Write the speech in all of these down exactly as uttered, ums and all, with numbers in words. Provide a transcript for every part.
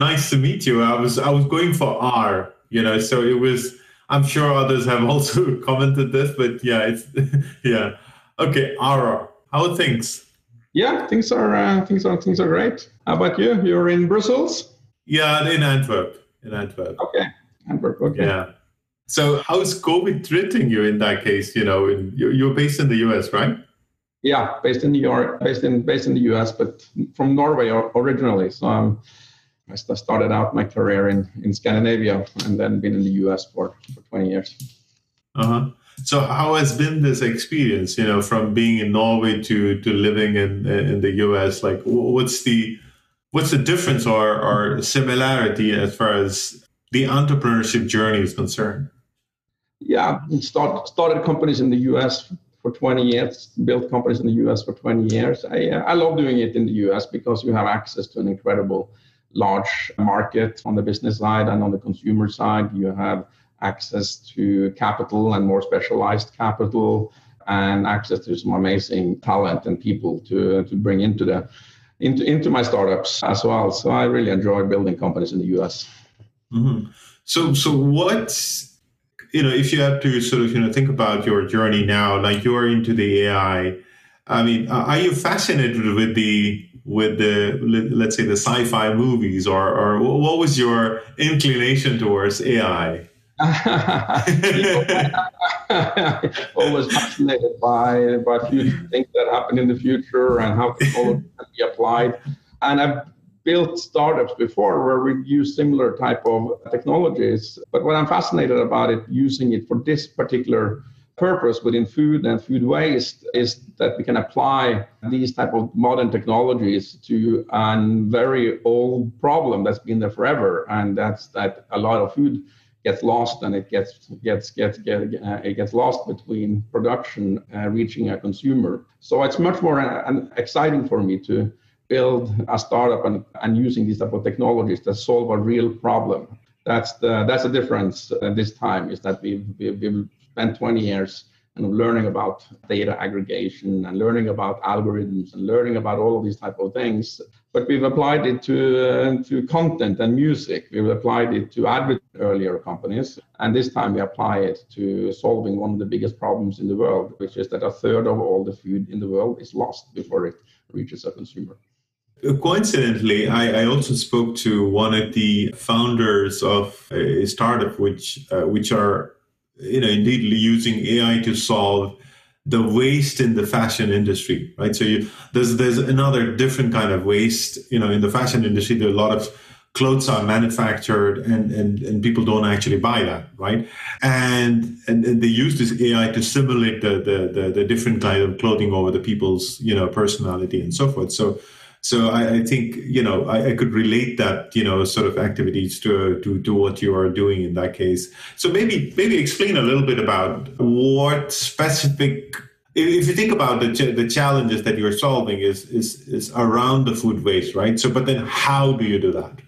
Nice to meet you. I was I was going for R, you know, so it was, I'm sure others have also commented this, but yeah, it's, yeah. Okay, R, how are things? Yeah, things are, uh, things are, things are great. How about you? You're in Brussels? Yeah, in Antwerp, in Antwerp. Okay, Antwerp, okay. Yeah. So how's COVID treating you in that case? You know, in, you're based in the U S, right? Yeah, based in New York, based in based in the U S, but from Norway originally. So um, I started out my career in, in Scandinavia and then been in the U S for, for twenty years. Uh-huh. So how has been this experience, you know, from being in Norway to, to living in in the U S? Like, what's the what's the difference or, or similarity as far as the entrepreneurship journey is concerned? Yeah, start, started companies in the U S for twenty years, built companies in the U S for twenty years. I, I love doing it in the U S because you have access to an incredible large market on the business side and on the consumer side. You have access to capital and more specialized capital and access to some amazing talent and people to, to bring into, the, into, into my startups as well. So I really enjoy building companies in the U S. Mm-hmm. So, so what, you know, if you have to sort of, you know, think about your journey now, like you're into the A I, I mean, are you fascinated with the, with the, let's say the sci-fi movies or, or what was your inclination towards A I? Always fascinated by, by things that happen in the future and how technology can be applied. And I've built startups before where we use similar type of technologies. But what I'm fascinated about it, using it for this particular purpose within food and food waste, is that we can apply these type of modern technologies to a very old problem that's been there forever. And that's that a lot of food gets lost and it gets gets gets get, uh, it gets lost between production uh, reaching a consumer. So it's much more an, exciting for me to build a startup and, and using these type of technologies that solve a real problem. That's the that's the difference uh, this time, is that we've, we've, we've spent twenty years and learning about data aggregation and learning about algorithms and learning about all of these type of things. But we've applied it to, uh, to content and music. We've applied it to advert earlier companies. And this time we apply it to solving one of the biggest problems in the world, which is that a third of all the food in the world is lost before it reaches a consumer. Coincidentally, I, I also spoke to one of the founders of a startup, which uh, which are, you know, indeed using A I to solve the waste in the fashion industry, right? So you, there's there's another different kind of waste, you know, in the fashion industry. There are a lot of clothes are manufactured and and, and people don't actually buy that, right? And, and and they use this A I to simulate the the the, the different kind of clothing over the people's, you know, personality and so forth. So. So I, I think, you know, I, I could relate that, you know, sort of activities to, to to what you are doing in that case. So maybe maybe explain a little bit about what specific, if you think about the ch- the challenges that you're solving is, is, is around the food waste, right? So, but then how do you do that?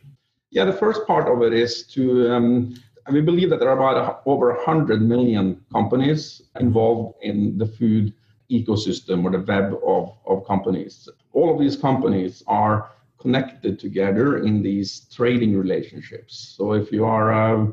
Yeah, the first part of it is to, um, we believe that there are about over one hundred million companies involved in the food ecosystem or the web of, of companies. All of these companies are connected together in these trading relationships. So if you are a,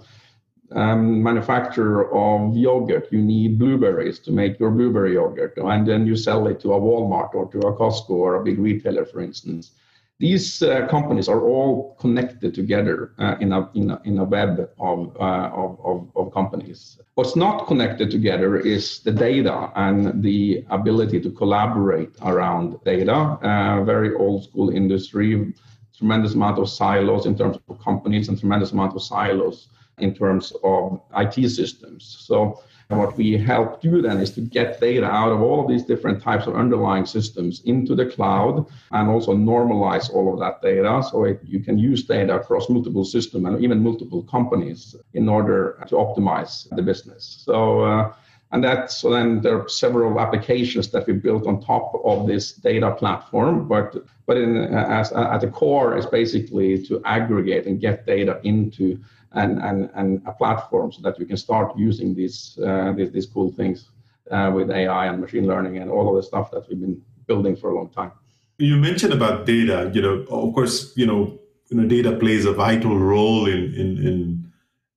a manufacturer of yogurt, you need blueberries to make your blueberry yogurt, and then you sell it to a Walmart or to a Costco or a big retailer, for instance. These uh, companies are all connected together uh, in, a, in, a, in a web of, uh, of, of, of companies. What's not connected together is the data and the ability to collaborate around data. Uh, very old school industry, tremendous amount of silos in terms of companies and tremendous amount of silos in terms of I T systems. So what we help do then is to get data out of all of these different types of underlying systems into the cloud and also normalize all of that data so it, you can use data across multiple systems and even multiple companies in order to optimize the business. So, uh, and that, so then there are several applications that we built on top of this data platform, but but in, as, at the core is basically to aggregate and get data into And, and and a platform so that you can start using these uh, these, these cool things uh, with A I and machine learning and all of the stuff that we've been building for a long time. You mentioned about data. You know, of course, you know, you know, data plays a vital role in in in,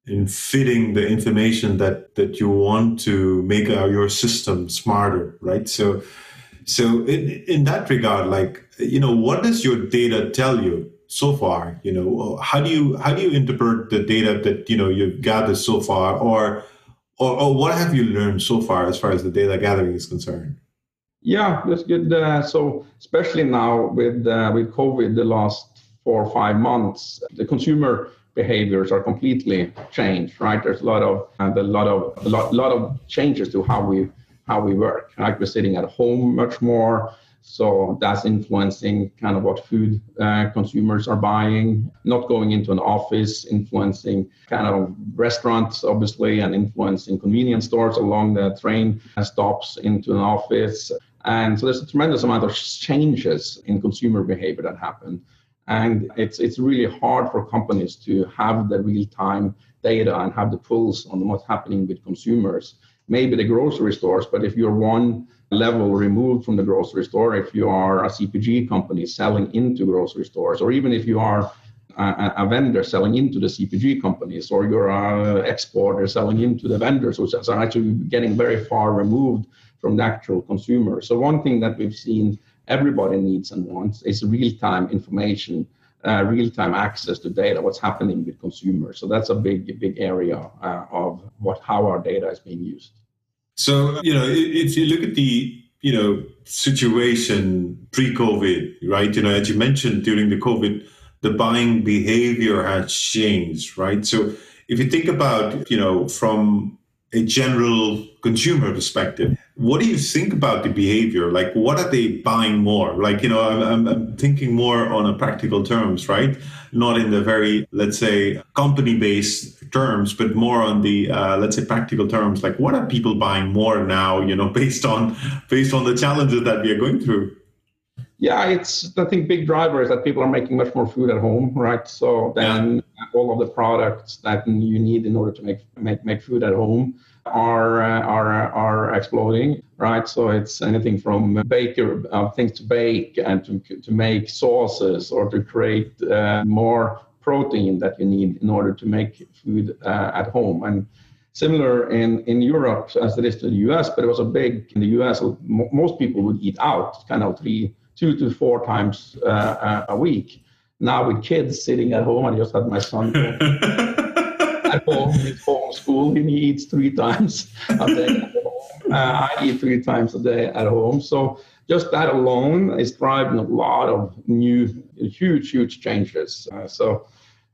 in fitting the information that, that you want to make your system smarter, right? So, so in, in that regard, like, you know, what does your data tell you so far? You know, how do you how do you interpret the data that, you know, you've gathered so far, or or, or what have you learned so far as far as the data gathering is concerned? Yeah, that's good. Uh, so especially now with uh, with COVID, the last four or five months, the consumer behaviors are completely changed, right? There's a lot of uh, a lot of a lot, lot of changes to how we how we work. Like, we're sitting at home much more, so that's influencing kind of what food uh, consumers are buying. Not going into an office, influencing kind of restaurants, obviously, and influencing convenience stores along the train stops into an office. And so there's a tremendous amount of changes in consumer behavior that happen. And it's it's really hard for companies to have the real-time data and have the pulse on what's happening with consumers. Maybe the grocery stores, but if you're one level removed from the grocery store, if you are a C P G company selling into grocery stores, or even if you are a, a vendor selling into the C P G companies, or you're an exporter selling into the vendors, which are actually getting very far removed from the actual consumer. So one thing that we've seen everybody needs and wants is real-time information, uh, real-time access to data, what's happening with consumers. So that's a big, big area uh, of what how our data is being used. So, you know, if you look at the, you know, situation pre-COVID, right? You know, as you mentioned, during the COVID, the buying behavior has changed, right? So if you think about, you know, from a general consumer perspective, what do you think about the behavior? Like, what are they buying more? Like, you know, I'm, I'm thinking more on a practical terms, right? Not in the very, let's say, company-based terms, but more on the, uh, let's say, practical terms. Like, what are people buying more now, you know, based on based on the challenges that we are going through? Yeah, it's, I think, big driver is that people are making much more food at home, right? So then yeah. all of the products that you need in order to make make, make food at home are uh, are are exploding, right? So it's anything from baker uh, things to bake and to to make sauces, or to create uh, more protein that you need in order to make food uh, at home. And similar in, in Europe as it is to the U S, but it was a big, in the U S, m- most people would eat out kind of three two to four times uh, a week. Now with kids sitting at home, I just had my son at home with homeschool, and he eats three times a day at home. Uh, I eat three times a day at home. So just that alone is driving a lot of new, huge, huge changes. Uh, so,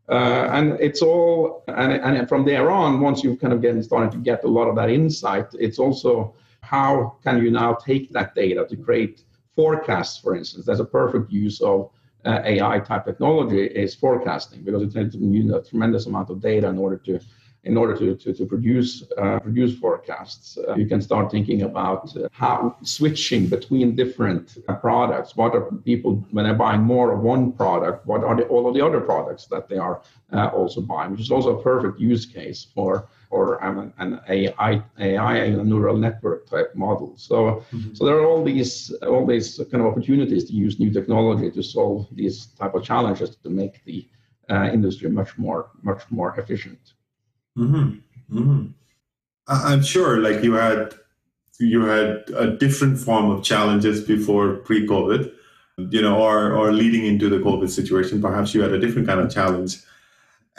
uh, and it's all, and, and from there on, once you've kind of getting started to get a lot of that insight, it's also how can you now take that data to create forecasts, for instance. That's a perfect use of uh, A I-type technology is forecasting, because it tends to use a tremendous amount of data in order to in order to to, to produce uh, produce forecasts. Uh, you can start thinking about how switching between different uh, products. What are people, when they're buying more of one product, what are the, all of the other products that they are uh, also buying, which is also a perfect use case for or um, an A I, A I, a neural network type model. So, mm-hmm. so there are all these, all these kind of opportunities to use new technology to solve these type of challenges to make the uh, industry much more, much more efficient. Mm-hmm. Mm-hmm. I'm sure, like you had, you had a different form of challenges before pre-COVID, you know, or or leading into the COVID situation. Perhaps you had a different kind of challenge.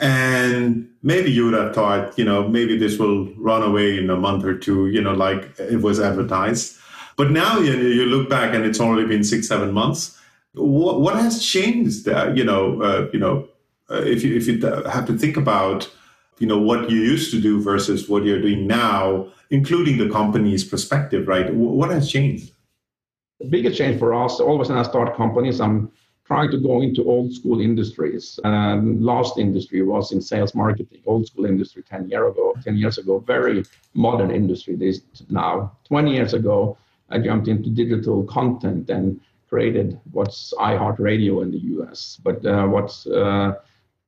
And maybe you would have thought, you know, maybe this will run away in a month or two, you know, like it was advertised. But now you, you look back and it's already been six, seven months. What, what has changed there? You know, uh, you know, uh, if you if you have to think about, you know, what you used to do versus what you're doing now, including the company's perspective, right? What has changed? The biggest change for us, always when I start companies, I'm trying to go into old school industries. Um, last industry was in sales marketing, old school industry ten years ago, ten years ago, very modern industry this now. twenty years ago, I jumped into digital content and created what's iHeartRadio in the U S, but uh, what's uh,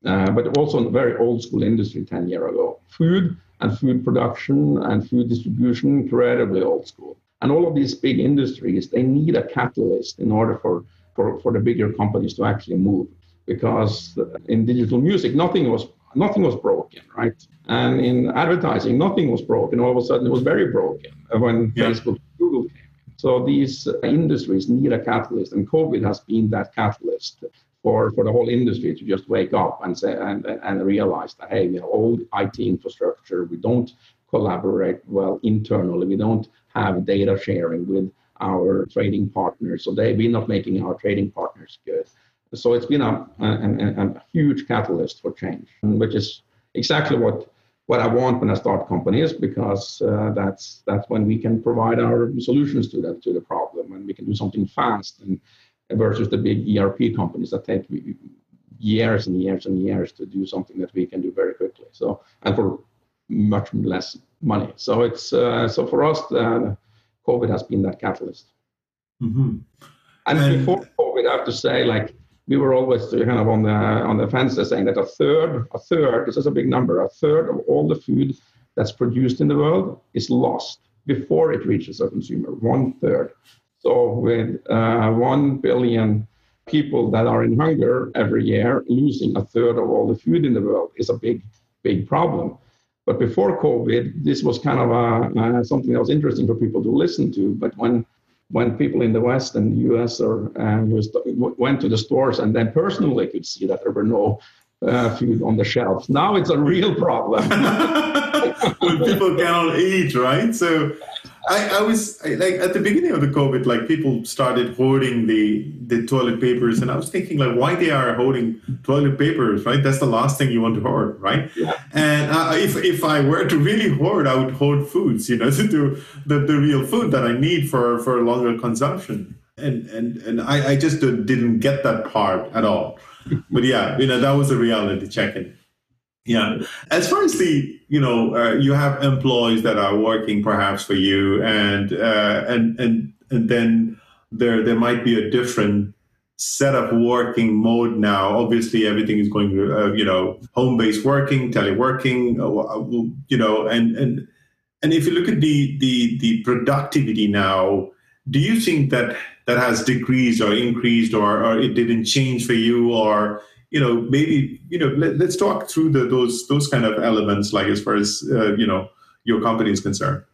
uh, but also a very old school industry ten years ago. Food and food production and food distribution, incredibly old school. And all of these big industries, they need a catalyst in order for For, for the bigger companies to actually move. because in digital music, nothing was nothing was broken, right? And in advertising, nothing was broken. All of a sudden, it was very broken when yeah. Facebook and Google came. So these industries need a catalyst, and COVID has been that catalyst for, for the whole industry to just wake up and say and, and realize that, hey, you know, old I T infrastructure, we don't collaborate well internally. We don't have data sharing with our trading partners. So they, we're not making our trading partners good. So it's been a, a, a, a huge catalyst for change, which is exactly what, what I want when I start companies, because uh, that's that's when we can provide our solutions to that to the problem, and we can do something fast, and versus the big E R P companies that take years and years and years to do something that we can do very quickly. So, and for much less money. So it's uh, so for us, uh, COVID has been that catalyst. Mm-hmm. And, and before COVID, I have to say, like, we were always kind of on the on the fence, saying that a third, a third, this is a big number, a third of all the food that's produced in the world is lost before it reaches a consumer. One third. So with uh, one billion people that are in hunger every year, losing a third of all the food in the world is a big, big problem. But before COVID, this was kind of a, uh, something that was interesting for people to listen to. But when when people in the West and the U S or uh, went to the stores and then personally could see that there were no uh, food on the shelves, now it's a real problem. When people cannot eat, right? So I, I was I, like at the beginning of the COVID, like people started hoarding the the toilet papers, and I was thinking like, why they are hoarding toilet papers, right? That's the last thing you want to hoard, right? Yeah. And uh, if if I were to really hoard, I would hoard foods, you know, to do the, the real food that I need for for longer consumption. And and and I, I just didn't get that part at all. But yeah, you know, that was a reality check-in. Yeah. As far as the, you know, uh, you have employees that are working perhaps for you, and uh, and and and then there there might be a different set of working mode now. Obviously, everything is going to, uh, you know, home-based working, teleworking, you know, and and and if you look at the the the productivity now, do you think that that has decreased or increased, or, or it didn't change for you, or? You know, maybe, you know, let, let's talk through the, those those kind of elements, like as far as, uh, you know, your company is concerned.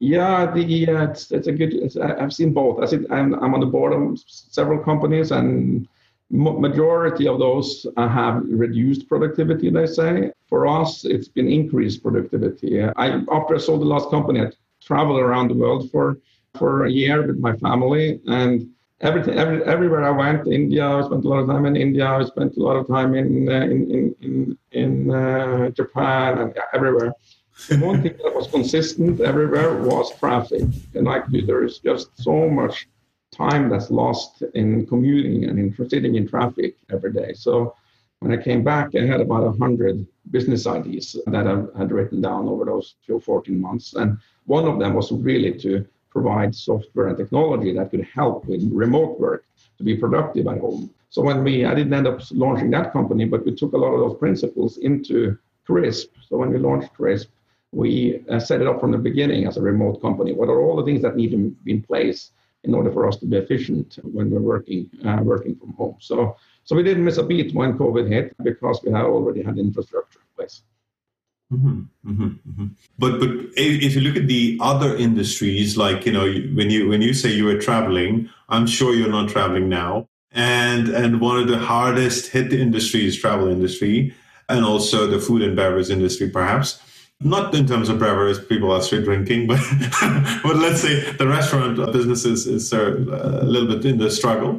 Yeah, the uh, it's, it's a good, it's, I've seen both. I said, I'm, I'm on the board of several companies, and majority of those have reduced productivity, they say. For us, it's been increased productivity. I After I sold the last company, I traveled around the world for, for a year with my family, and Everything, every, everywhere I went, India, I spent a lot of time in India, I spent a lot of time in uh, in in in uh, Japan, and yeah, everywhere. The one thing that was consistent everywhere was traffic. And like, there is just so much time that's lost in commuting and in sitting in traffic every day. So when I came back, I had about one hundred business ideas that I had written down over those fourteen months. And one of them was really to provide software and technology that could help with remote work to be productive at home. So when we, I didn't end up launching that company, but we took a lot of those principles into Crisp. So when we launched Crisp, we uh, set it up from the beginning as a remote company. What are all the things that need to be in place in order for us to be efficient when we're working uh, working from home? So, so we didn't miss a beat when COVID hit, because we had already had infrastructure in place. Mm-hmm, mm-hmm, mm-hmm. But but if you look at the other industries, like, you know, when you when you say you were traveling, I'm sure you're not traveling now. And and one of the hardest hit industries, travel industry, and also the food and beverage industry, perhaps. Not in terms of beverage, people are still drinking, but but let's say the restaurant businesses is a little bit in the struggle.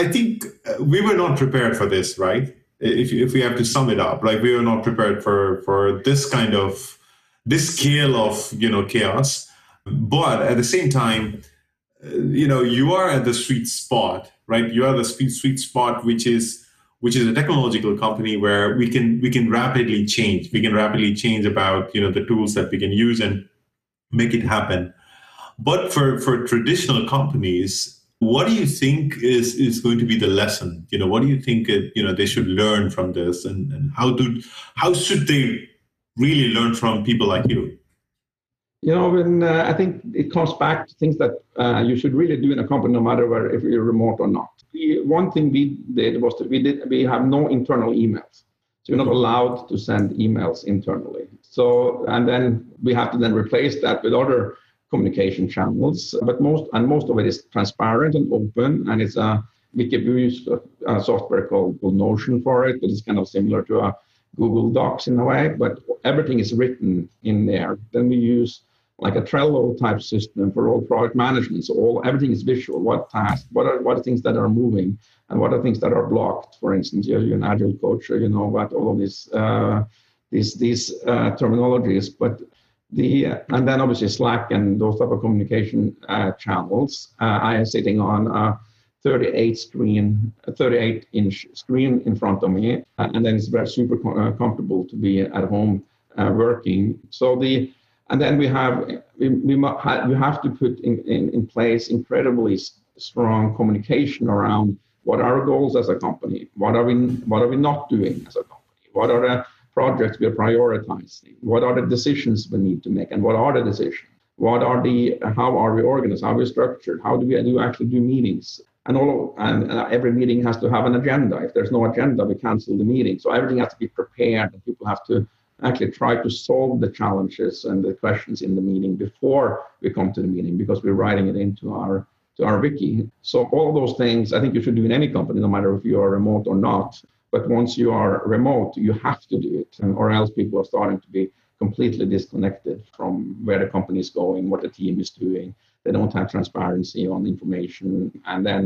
I think we were not prepared for this, right? If if we have to sum it up, like, we were not prepared for, for this kind of, this scale of, you know, chaos. But at the same time, you know, you are at the sweet spot, right? You are the sweet sweet spot, which is which is a technological company where we can we can rapidly change. We can rapidly change about, you know, the tools that we can use and make it happen. But for, for traditional companies, what do you think is, is going to be the lesson? You know, what do you think it, you know, they should learn from this, and, and how do how should they really learn from people like you? You know, when uh, I think it comes back to things that uh, you should really do in a company, no matter where, if you're remote or not. We, one thing we did was that we did we have no internal emails, so you're not allowed to send emails internally. So and then we have to then replace that with other communication channels. But most and most of it is transparent and open, and it's a we use a software called Notion for it, but it's kind of similar to a Google Docs in a way. But everything is written in there. Then we use like a Trello type system for all product management. So all everything is visual. What tasks, what are what are things that are moving and what are things that are blocked? For instance, you're, you're an agile coach, you know about all of these uh, these these uh, terminologies. But the uh, and then obviously Slack and those type of communication uh, channels. Uh, I am sitting on a thirty-eight screen, a thirty-eight inch screen in front of me, and then it's very super com- comfortable to be at home uh, working. So the And then we have we we, we have to put in, in, in place incredibly strong communication around what are our goals as a company, what are we what are we not doing as a company, what are the projects we are prioritizing, what are the decisions we need to make, and what are the decisions, what are the how are we organized, how are we structured, how do we do actually do meetings, and all of, and uh, every meeting has to have an agenda. If there's no agenda, we cancel the meeting. So everything has to be prepared, and people have to actually try to solve the challenges and the questions in the meeting before we come to the meeting, because we're writing it into our to our wiki. So all of those things I think you should do in any company, no matter if you are remote or not. But once you are remote, you have to do it, or else people are starting to be completely disconnected from where the company is going, what the team is doing. They don't have transparency on information, and then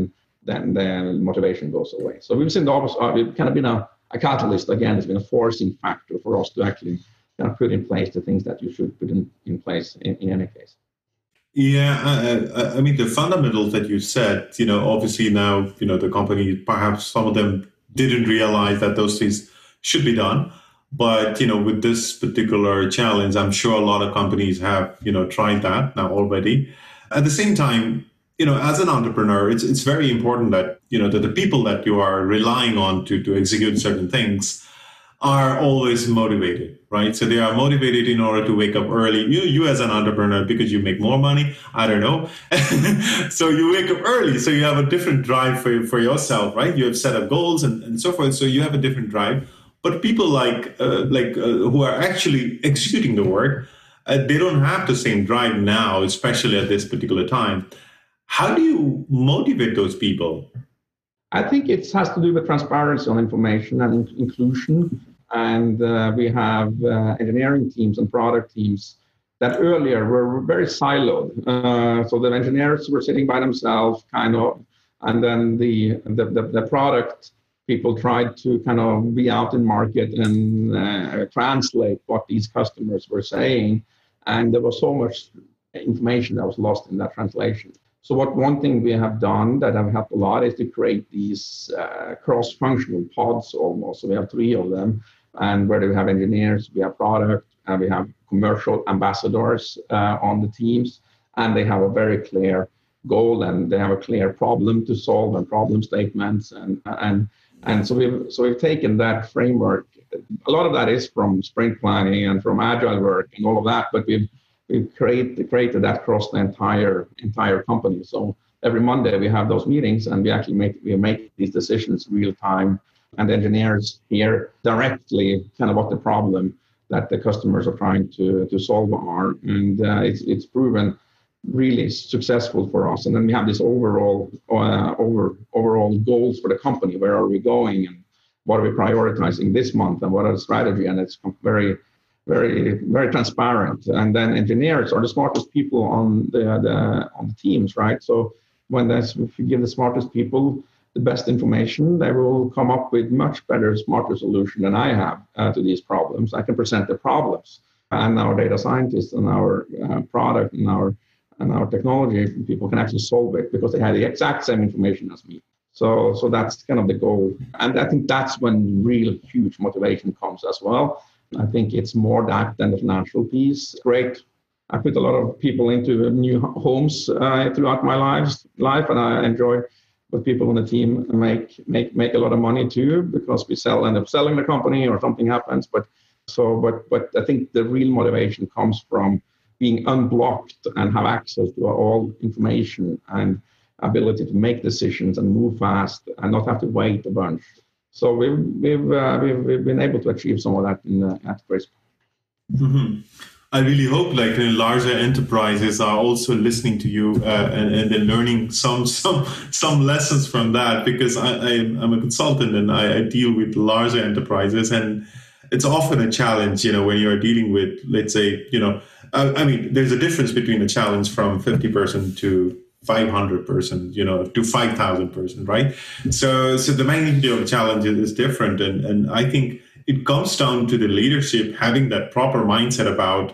then the motivation goes away. So we've seen the opposite. Uh, we've kind of been a A catalyst, again, has been a forcing factor for us to actually kind of put in place the things that you should put in, in place in, in any case. Yeah, I, I, I mean, the fundamentals that you said, you know, obviously now, you know, the company, perhaps some of them didn't realize that those things should be done. But, you know, with this particular challenge, I'm sure a lot of companies have, you know, tried that now already. At the same time, you know, as an entrepreneur, it's it's very important that, you know, that the people that you are relying on to, to execute certain things are always motivated, right? So they are motivated in order to wake up early. You, you as an entrepreneur, because you make more money, I don't know. So you wake up early. So you have a different drive for, for yourself, right? You have set up goals and, and so forth. So you have a different drive. But people like uh, like uh, who are actually executing the work, uh, they don't have the same drive now, especially at this particular time. How do you motivate those people? I think it has to do with transparency on information and in- inclusion. And uh, we have uh, engineering teams and product teams that earlier were very siloed. Uh, so the engineers were sitting by themselves, kind of, and then the the, the, the product people tried to kind of be out in market and uh, translate what these customers were saying. And there was so much information that was lost in that translation. So what one thing we have done that have helped a lot is to create these uh, cross-functional pods almost. So we have three of them, and where we have engineers, we have product, and we have commercial ambassadors uh, on the teams, and they have a very clear goal, and they have a clear problem to solve and problem statements. And and and so we've, so we've taken that framework. A lot of that is from sprint planning and from agile work and all of that, but we've We create, created that across the entire entire company. So every Monday we have those meetings, and we actually make we make these decisions real time. And engineers hear directly kind of what the problem that the customers are trying to, to solve are, and uh, it's it's proven really successful for us. And then we have this overall uh, over overall goals for the company. Where are we going, and what are we prioritizing this month, and what are the strategy? And it's very Very, very transparent. And then engineers are the smartest people on the, the on the teams, right? So when that's, if you give the smartest people the best information, they will come up with much better, smarter solution than I have uh, to these problems. I can present the problems, and our data scientists and our uh, product and our and our technology people can actually solve it because they have the exact same information as me. So, so that's kind of the goal, and I think that's when real huge motivation comes as well. I think it's more that than the financial piece. Great. I put a lot of people into new homes uh, throughout my life, life, and I enjoy what people on the team make make make a lot of money too, because we sell end up selling the company or something happens. But so, but but I think the real motivation comes from being unblocked and have access to all information and ability to make decisions and move fast and not have to wait a bunch. So we've, we've, uh, we've, we've been able to achieve some of that in, uh, at Crisp. Mm-hmm. I really hope like the larger enterprises are also listening to you uh, and, and they're learning some some some lessons from that, because I, I, I'm a consultant and I, I deal with larger enterprises, and it's often a challenge, you know, when you're dealing with, let's say, you know, I, I mean, there's a difference between a challenge from fifty person to five hundred person, you know, to five thousand person, right? So so the magnitude of the challenge is different. And, and I think it comes down to the leadership having that proper mindset about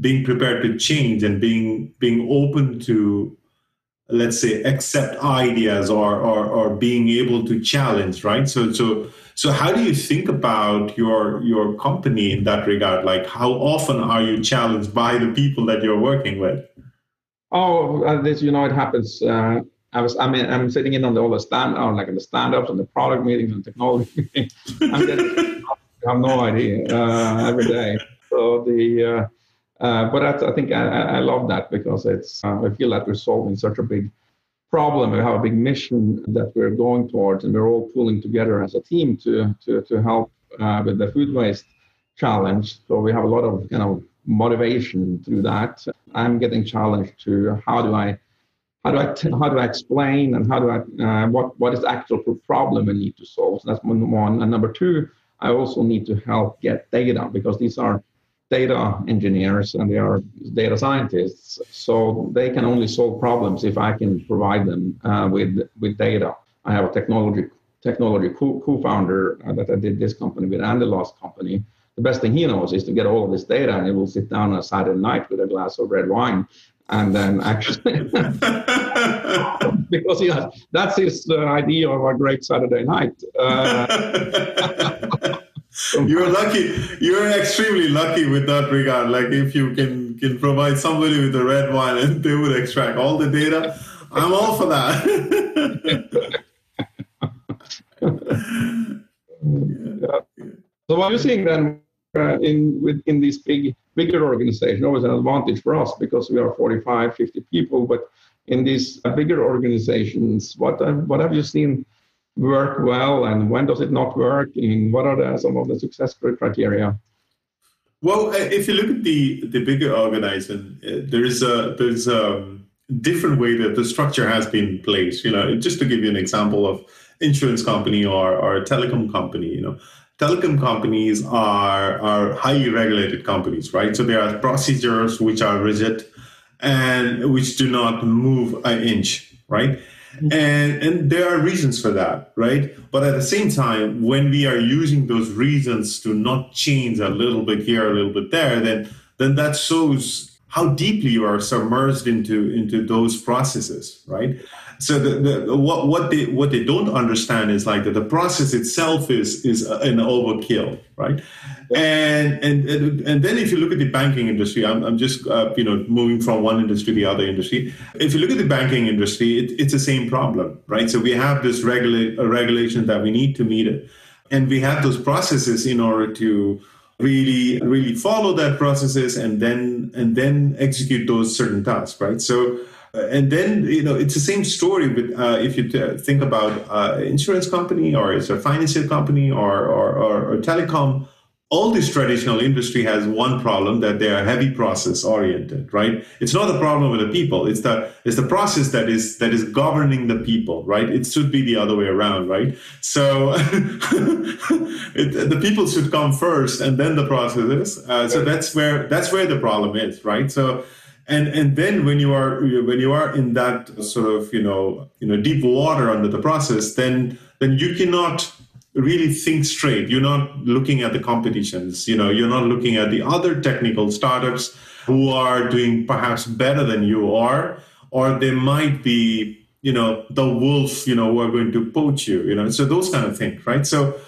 being prepared to change and being being open to, let's say, accept ideas or or, or being able to challenge, right? So so so how do you think about your your company in that regard? Like, how often are you challenged by the people that you're working with? Oh, this, you know, it happens. Uh, I was, I mean, I'm sitting in on the, all the stand, oh, like in the stand-ups and the product meetings and technology meetings. I'm getting, I have no idea uh, every day. So the, uh, uh, but that's, I think I, I love that, because it's, uh, I feel that we're solving such a big problem. We have a big mission that we're going towards, and we're all pulling together as a team to to to help uh, with the food waste challenge. So we have a lot of, you know, motivation through that. I'm getting challenged to how do I, how do I, t- how do I explain and how do I, uh, what what is the actual problem we need to solve? So that's one. And number two, I also need to help get data, because these are data engineers and they are data scientists. So they can only solve problems if I can provide them uh, with with data. I have a technology technology co- co-founder uh, that I did this company with and the last company. The best thing he knows is to get all of this data, and he will sit down on a Saturday night with a glass of red wine, and then actually, because he has, that's his uh, idea of a great Saturday night. Uh, you're lucky. You're extremely lucky with that regard. Like, if you can can provide somebody with a red wine, and they would extract all the data, I'm all for that. Yeah. So what you're seeing then uh, in within these big, bigger organizations, always an advantage for us because we are forty-five, fifty people. But in these uh, bigger organizations, what uh, what have you seen work well, and when does it not work? And what are the, some of the success criteria? Well, if you look at the the bigger organization, there is a there's a different way that the structure has been placed. You know, just to give you an example of insurance company or or a telecom company, you know. Telecom companies are, are highly regulated companies, right? So there are procedures which are rigid and which do not move an inch, right? Mm-hmm. And, and there are reasons for that, right? But at the same time, when we are using those reasons to not change a little bit here, a little bit there, then then that shows how deeply you are submerged into, into those processes, right? So the, the, what what they what they don't understand is like that the process itself is is an overkill, right? And and and then if you look at the banking industry, I'm I'm just uh, you know moving from one industry to the other industry. If you look at the banking industry, it, it's the same problem, right? So we have this regulate a regulation that we need to meet it, and we have those processes in order to really really follow that processes and then and then execute those certain tasks, right? So. And then, you know, it's the same story with uh, if you t- think about uh, insurance company or it's a financial company or or, or or telecom. All this traditional industry has one problem, that they are heavy process oriented, right? It's not a problem with the people. It's the it's the process that is that is governing the people, right? It should be the other way around, right? So it, the people should come first and then the processes. Uh, so that's where that's where the problem is, right? So. And and then when you are when you are in that sort of you know you know deep water under the process, then then you cannot really think straight. You're not looking at the competitions. You know, you're not looking at the other technical startups who are doing perhaps better than you are, or they might be you know the wolf you know who are going to poach you. You know, so those kind of things, right? So.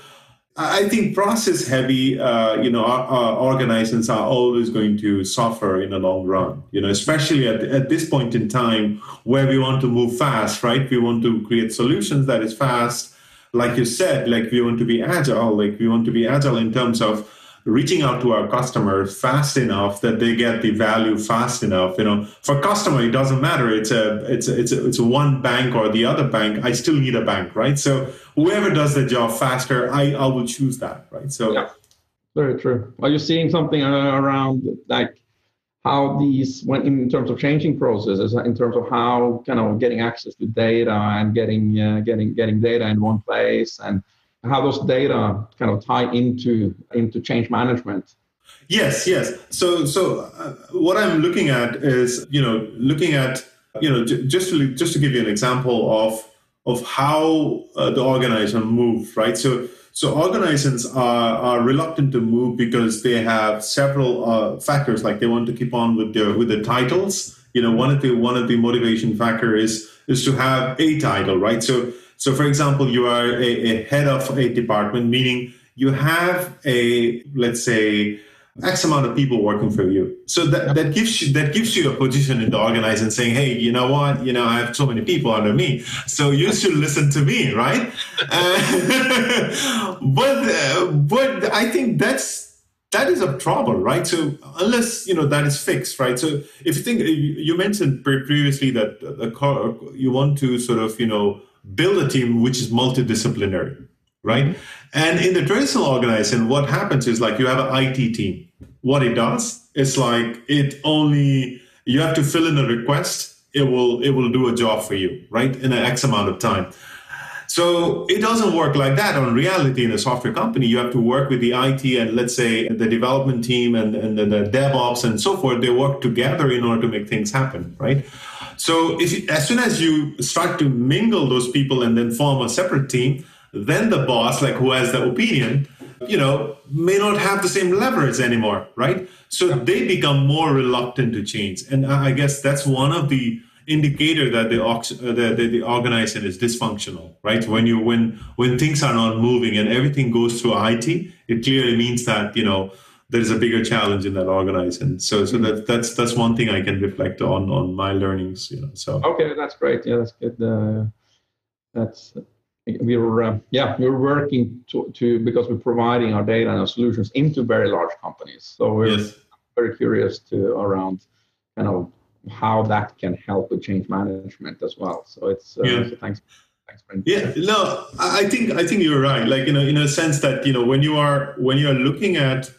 I think process-heavy, uh, you know, our, our organizations are always going to suffer in the long run. You know, especially at at this point in time where we want to move fast, right? We want to create solutions that is fast, like you said. Like we want to be agile. Like we want to be agile in terms of reaching out to our customer fast enough that they get the value fast enough. You know, for customer, it doesn't matter. It's a, it's a, it's a, it's one bank or the other bank. I still need a bank, right? So whoever does the job faster, I, I will choose that, right? So yeah. Very true. Are you seeing something around like how these went in terms of changing processes, in terms of how kind of getting access to data and getting uh, getting getting data in one place, and how those data kind of tie into into change management? Yes, yes. So so uh, what I'm looking at is you know looking at you know j- just to just to give you an example of of how uh, the organization moves, right? So. So organizations are, are reluctant to move because they have several uh, factors. Like they want to keep on with their with the titles. You know, one of the one of the motivation factor is is to have a title, right? So so for example, you are a, a head of a department, meaning you have a let's say X amount of people working for you. So that, that gives you that gives you a position in the organization, saying, hey, you know what, you know, I have so many people under me, so you should listen to me, right? Uh, but uh, but I think that's that is a trouble, right? So unless you know that is fixed, right? So if you think you mentioned previously that you want to sort of you know build a team which is multidisciplinary. Right. And in the traditional organization, what happens is like you have an I T team. What it does is like it only you have to fill in a request. It will it will do a job for you. Right. In an X amount of time. So it doesn't work like that. On reality, in a software company, you have to work with the I T and let's say the development team and, and the, the DevOps and so forth. They work together in order to make things happen. Right. So if you, as soon as you start to mingle those people and then form a separate team, then the boss, like who has the opinion, you know, may not have the same leverage anymore, right? So yeah. They become more reluctant to change. And I guess that's one of the indicator that the, that the organization is dysfunctional, right? When you when when things are not moving and everything goes through I T, it clearly means that, you know, there's a bigger challenge in that organization. So so that, that's that's one thing I can reflect on on my learnings, you know, so. Okay, that's great. Yeah, that's good. Uh, that's... We were, uh, yeah, we we're working to, to because we're providing our data and our solutions into very large companies. So we're yes. very curious to around, you know, how that can help with change management as well. So it's uh, yeah. so thanks, thanks, Brent. Yeah, no, I think I think you're right. Like you know, in a sense that you know when you are when you are looking at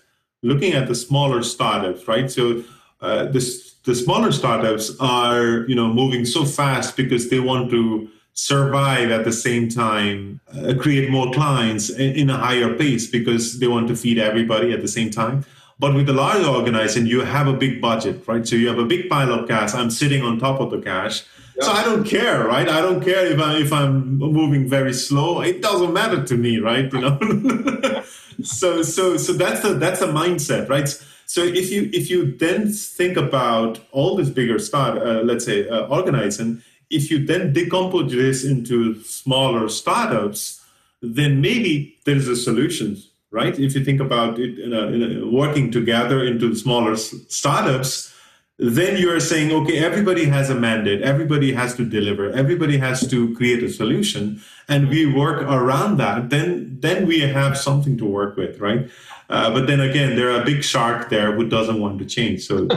looking at the smaller startups, right? So uh, this the smaller startups are you know moving so fast because they want to survive at the same time, uh, create more clients in, in a higher pace because they want to feed everybody at the same time. But with a large organization, you have a big budget, right? So you have a big pile of cash. I'm sitting on top of the cash. Yeah. So I don't care, right? I don't care if, I, if I'm moving very slow. It doesn't matter to me, right? You know. so so so that's the that's the mindset, right? So if you if you then think about all this bigger start, uh, let's say uh, organization. If you then decompose this into smaller startups, then maybe there is a solution, right? If you think about it, in a, in a working together into smaller s- startups, then you are saying, okay, everybody has a mandate, everybody has to deliver, everybody has to create a solution, and we work around that. Then, then we have something to work with, right? Uh, but then again, there are a big shark there who doesn't want to change. So.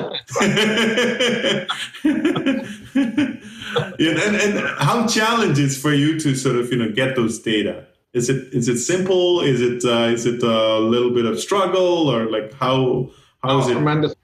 You know, and, and how challenging is for you to sort of you know get those data? Is it is it simple? Is it uh, is it a little bit of struggle, or like how how oh, is it? Tremendous,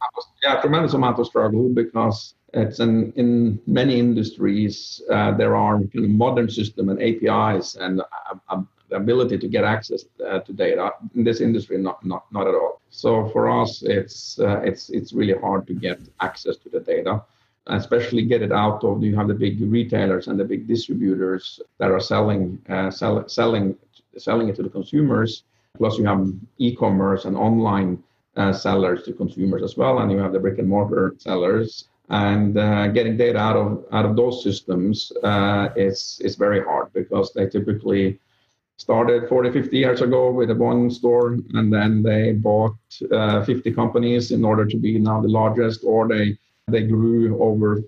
yeah, tremendous amount of struggle because it's an, in many industries uh, there are you know, modern system and A P Is and uh, uh, the ability to get access uh, to data in this industry not not not at all. So for us, it's uh, it's it's really hard to get access to the data. Especially get it out of you have the big retailers and the big distributors that are selling uh, sell, selling selling it to the consumers. Plus you have e-commerce and online uh, sellers to consumers as well, and you have the brick and mortar sellers. And uh, getting data out of out of those systems uh, is is very hard because they typically started forty, fifty years ago with a one store, and then they bought uh, fifty companies in order to be now the largest, or they. They grew over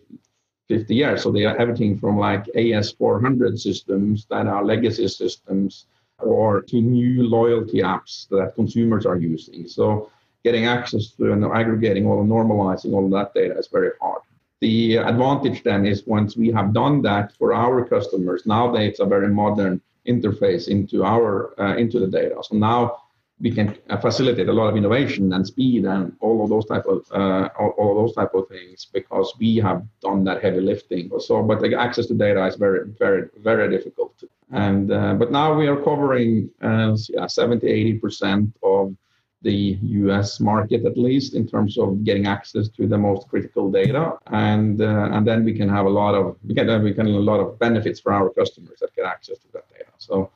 fifty years. So they are everything from like A S four hundred systems that are legacy systems or to new loyalty apps that consumers are using. So getting access to and aggregating or normalizing all of that data is very hard. The advantage then is once we have done that for our customers, nowadays it's a very modern interface into our uh, into the data. So now we can facilitate a lot of innovation and speed and all of those type of uh, all, all of those type of things because we have done that heavy lifting. Or so, but the access to data is very, very, very difficult. And uh, but now we are covering uh, yeah, seventy, eighty percent of the U S market, at least in terms of getting access to the most critical data, and uh, and then we can have a lot of we can we can have a lot of benefits for our customers that get access to that data. So.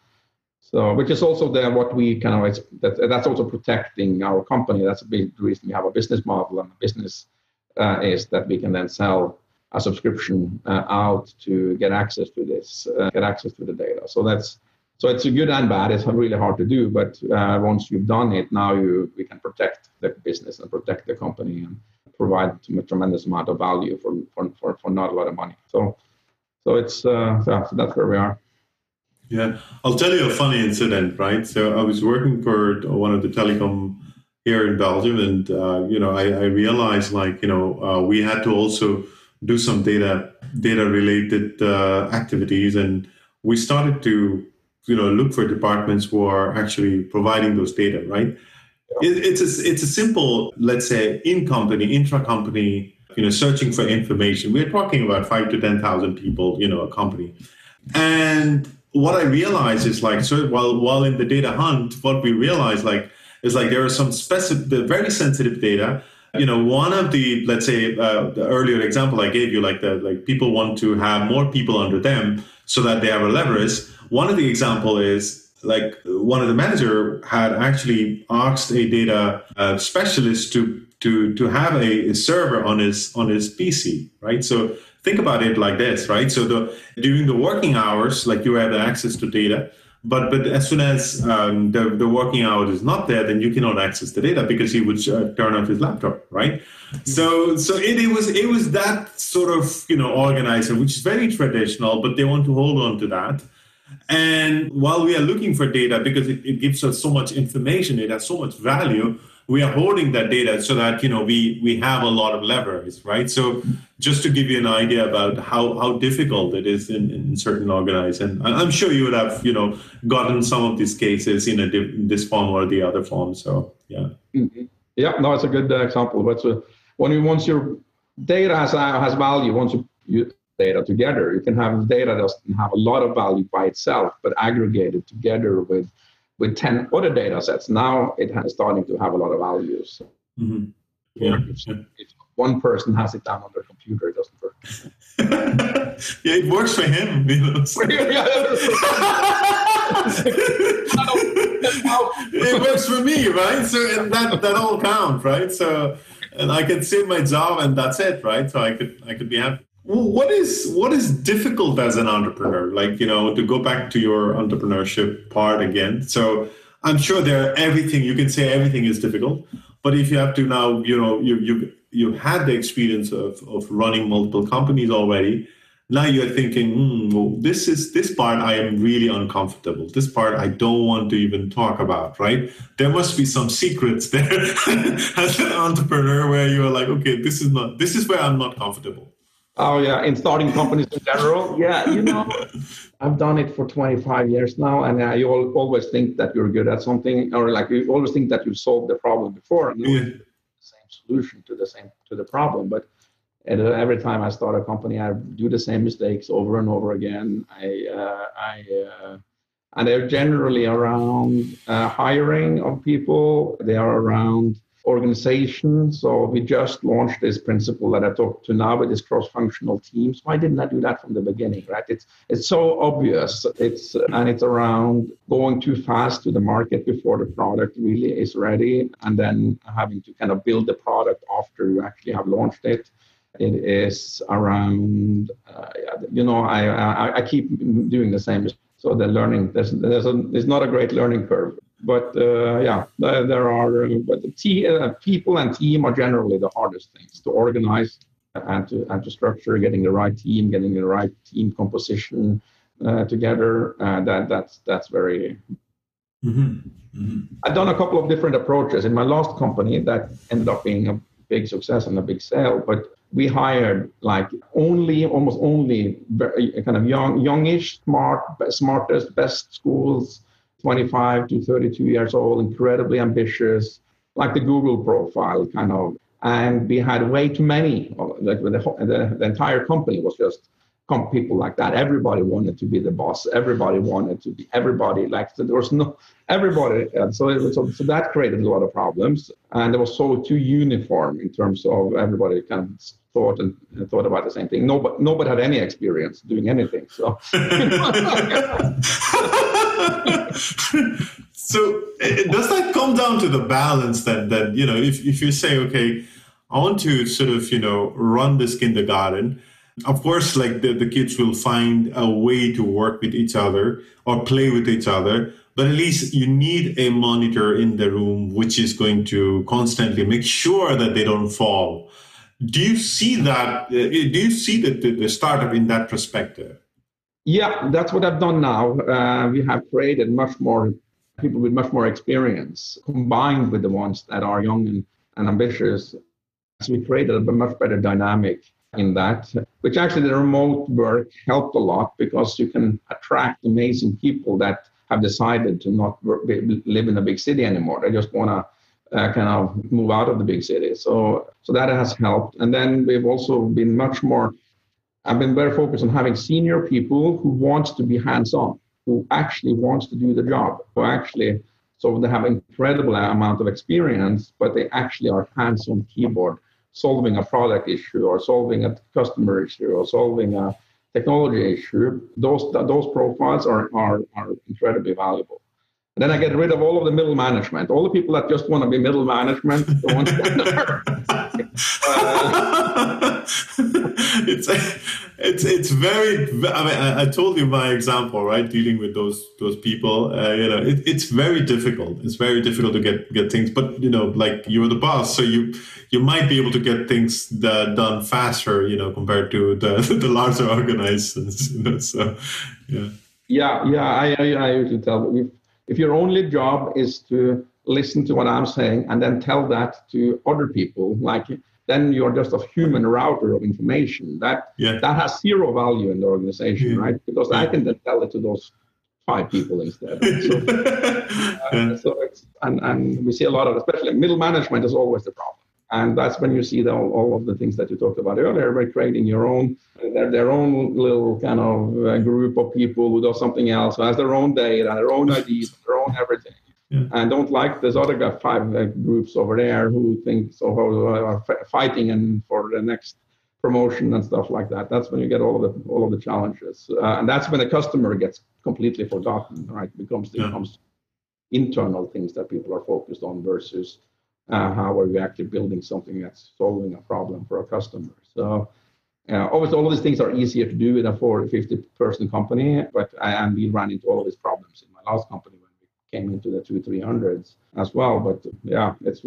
So, which is also the, what we kind of, that, that's also protecting our company. That's a big reason we have a business model, and the business uh, is that we can then sell a subscription uh, out to get access to this, uh, get access to the data. So that's, so it's a good and bad. It's really hard to do, but uh, once you've done it, now you we can protect the business and protect the company and provide a tremendous amount of value for for for, for not a lot of money. So, so it's uh, so that's where we are. Yeah, I'll tell you a funny incident, right? So I was working for one of the telecom here in Belgium, and uh, you know, I, I realized like you know uh, we had to also do some data data related uh, activities, and we started to you know look for departments who are actually providing those data, right? Yeah. It, it's a, it's a simple, let's say, in company, intra company, you know, searching for information. We're talking about five to ten thousand people, you know, a company, and what I realized is like, so while while in the data hunt, what we realized like is like there are some specific, very sensitive data. You know, one of the, let's say, uh, the earlier example I gave you, like the like people want to have more people under them so that they have a leverage. One of the example is like one of the manager had actually asked a data uh, specialist to to to have a, a server on his on his P C, right? So. Think about it like this, right? So the, during the working hours, like you have access to data, but but as soon as um, the, the working hours is not there, then you cannot access the data because he would uh, turn off his laptop, right? So so it, it was it was that sort of you know organizer, which is very traditional, but they want to hold on to that. And while we are looking for data because it, it gives us so much information, it has so much value. We are holding that data so that, you know, we, we have a lot of levers, right? So just to give you an idea about how, how difficult it is in, in certain organizations, and I'm sure you would have, you know, gotten some of these cases in, a, in this form or the other form. So, yeah. Mm-hmm. Yeah, no, it's a good uh, example. But uh, when you, once your data has, uh, has value, once you, you data together, you can have data that doesn't have a lot of value by itself, but aggregated together with with ten other data sets, now it has starting to have a lot of values. Mm-hmm. Yeah. If, if one person has it down on their computer, it doesn't work. Yeah, it works for him. You know? It works for me, right? So that that all counts, right? So and I can save my job, and that's it, right? So I could I could be happy. What is what is difficult as an entrepreneur? Like, you know, to go back to your entrepreneurship part again. So I'm sure there are everything you can say everything is difficult, but if you have to now, you know, you you you had the experience of, of running multiple companies already. Now you're thinking, hmm, well, this is this part I am really uncomfortable. This part I don't want to even talk about, right? There must be some secrets there as an entrepreneur where you're like, okay, this is not this is where I'm not comfortable. Oh, yeah, in starting companies in general. Yeah, you know, I've done it for twenty-five years now, and uh, you all, always think that you're good at something, or like you always think that you solved the problem before, and you yeah. the same solution to the same to the problem. But and, uh, every time I start a company, I do the same mistakes over and over again. I, uh, I, uh, and they're generally around uh, hiring of people. They are around organization. So we just launched this principle that I talked to now with these cross-functional teams. Why didn't I do that from the beginning, right? It's it's so obvious. It's and it's around going too fast to the market before the product really is ready, and then having to kind of build the product after you actually have launched it. It is around, uh, you know, I, I I keep doing the same. So the learning there's there's a, it's not a great learning curve. But uh, yeah, there are. But the t- uh, people and team are generally the hardest things to organize and to and to structure. Getting the right team, getting the right team composition uh, together. Uh, that that's that's very Mm-hmm. Mm-hmm. I've done a couple of different approaches. In my last company, that ended up being a big success and a big sale, but we hired like only, almost only very kind of young, youngish, smart, smartest, best schools, twenty-five to thirty-two years old, incredibly ambitious, like the Google profile kind of. And we had way too many, like the, the, the entire company was just people like that. Everybody wanted to be the boss. Everybody wanted to be, everybody like, there was no, everybody. And so, it, so, so that created a lot of problems. And it was so too uniform in terms of everybody kind of thought and, and thought about the same thing. Nobody, nobody had any experience doing anything. So. So it, does that come down to the balance that, that you know, if, if you say, okay, I want to sort of, you know, run this kindergarten, of course, like the, the kids will find a way to work with each other or play with each other, but at least you need a monitor in the room, which is going to constantly make sure that they don't fall. Do you see that? Do you see the, the, the startup in that perspective? Yeah, that's what I've done now. Uh, we have created much more people with much more experience combined with the ones that are young and, and ambitious. So we created a much better dynamic in that, which actually the remote work helped a lot because you can attract amazing people that have decided to not work, live in a big city anymore. They just want to uh, kind of move out of the big city. So, so that has helped. And then we've also been much more, I've been very focused on having senior people who want to be hands-on, who actually wants to do the job, who actually, so they have incredible amount of experience, but they actually are hands-on keyboard, solving a product issue or solving a customer issue or solving a technology issue. Those those profiles are, are, are incredibly valuable. And then I get rid of all of the middle management, all the people that just want to be middle management. The ones that are, uh, it's it's it's very. I mean, I, I told you my example, right? Dealing with those those people, uh, you know, it, it's very difficult. It's very difficult to get get things. But you know, like you're the boss, so you you might be able to get things that, done faster, you know, compared to the the larger organizations. You know, so yeah, yeah, yeah. I I, I usually tell if if your only job is to listen to what I'm saying and then tell that to other people, like. Then you're just a human router of information. That yeah. that has zero value in the organization, yeah. right? Because yeah. I can then tell it to those five people instead. Right? So, uh, yeah. so it's, and, and we see a lot of, especially middle management is always the problem. And that's when you see the, all of the things that you talked about earlier, by creating your own, their, their own little kind of uh, group of people who do something else, who has their own data, their own I Ds, their own everything. Yeah. And don't like this other guy, five uh, groups over there who think so who are f- fighting and for the next promotion and stuff like that. That's when you get all of the all of the challenges, uh, and that's when the customer gets completely forgotten. Right, it becomes yeah. becomes internal things that people are focused on versus uh, how are we actually building something that's solving a problem for a customer. So. Uh, obviously, all of these things are easier to do in a forty, fifty-person company, but I, and we ran into all of these problems in my last company when we came into the two, three hundreds as well. But yeah, it's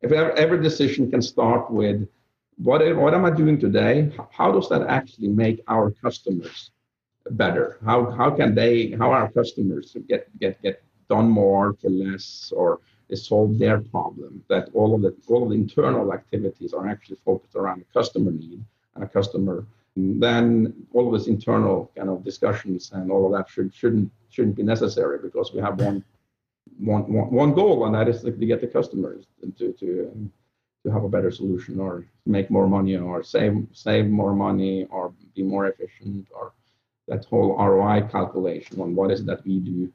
if every decision can start with what what am I doing today? How does that actually make our customers better? How how can they? How our customers get get get done more for less, or solve their problem? That all of the all of the internal activities are actually focused around the customer need. A customer, and then all of this internal kind of discussions and all of that should, shouldn't shouldn't be necessary because we have one one one goal, and that is to get the customers to to to have a better solution or make more money or save save more money or be more efficient, or that whole R O I calculation on what is it that we do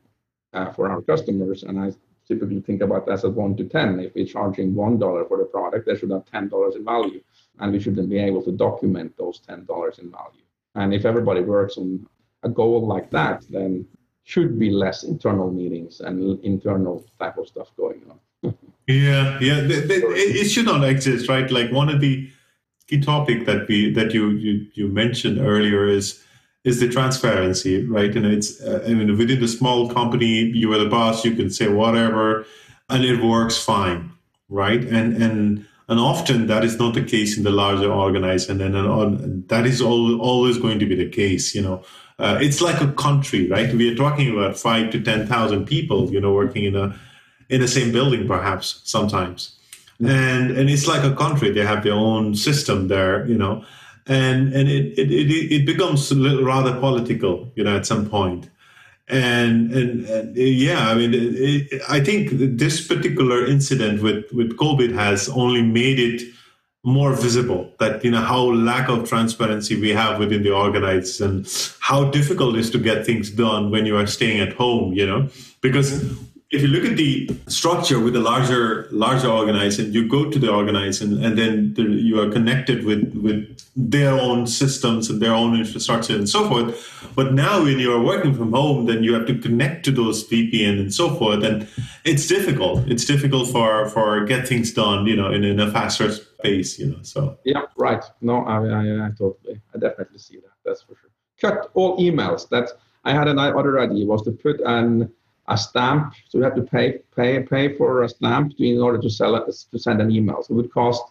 uh, for our customers. And I typically think about that as one to ten. If we're charging one dollar for the product, they should have ten dollars in value. And we shouldn't be able to document those ten dollars in value. And if everybody works on a goal like that, then should be less internal meetings and internal type of stuff going on. yeah, yeah, they, they, it should not exist, right? Like one of the key topic that we that you you, you mentioned earlier is is the transparency, right? And it's uh, I mean, within the small company, you are the boss, you can say whatever, and it works fine, right? And and And often that is not the case in the larger organization, and, and, and that is all, always going to be the case. You know, Uh, it's like a country, right? We are talking about five to ten thousand people, you know, working in a in the same building, perhaps sometimes, and and it's like a country. They have their own system there, you know, and and it it it, it becomes rather political, you know, at some point. And, and and yeah, I mean, it, it, I think this particular incident with with COVID has only made it more visible that, you know, how lack of transparency we have within the organized and how difficult it is to get things done when you are staying at home, you know, because if you look at the structure with the larger larger organized and you go to the organized and, and then the, you are connected with, with their own systems and their own infrastructure and so forth. But now when you are working from home, then you have to connect to those V P N and so forth. And it's difficult. It's difficult for, for get things done, you know, in, in a faster pace, you know, so. Yeah, right. No, I, I, I totally, I definitely see that. That's for sure. Cut all emails. That's, I had another idea was to put an a stamp. So you have to pay pay pay for a stamp to, in order to sell it, to send an email. So it would cost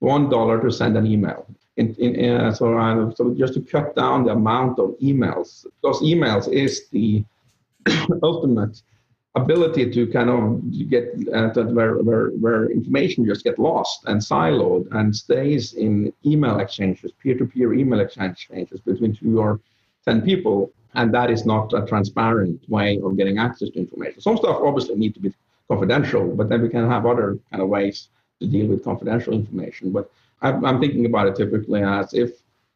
one dollar to send an email. In, in, uh, so, uh, so just to cut down the amount of emails, because emails is the ultimate ability to kind of get uh, to where, where, where information just get lost and siloed and stays in email exchanges, peer-to-peer email exchanges between two or ten people. And that is not a transparent way of getting access to information. Some stuff obviously need to be confidential, but then we can have other kind of ways to deal with confidential information. But I'm, I'm thinking about it typically as if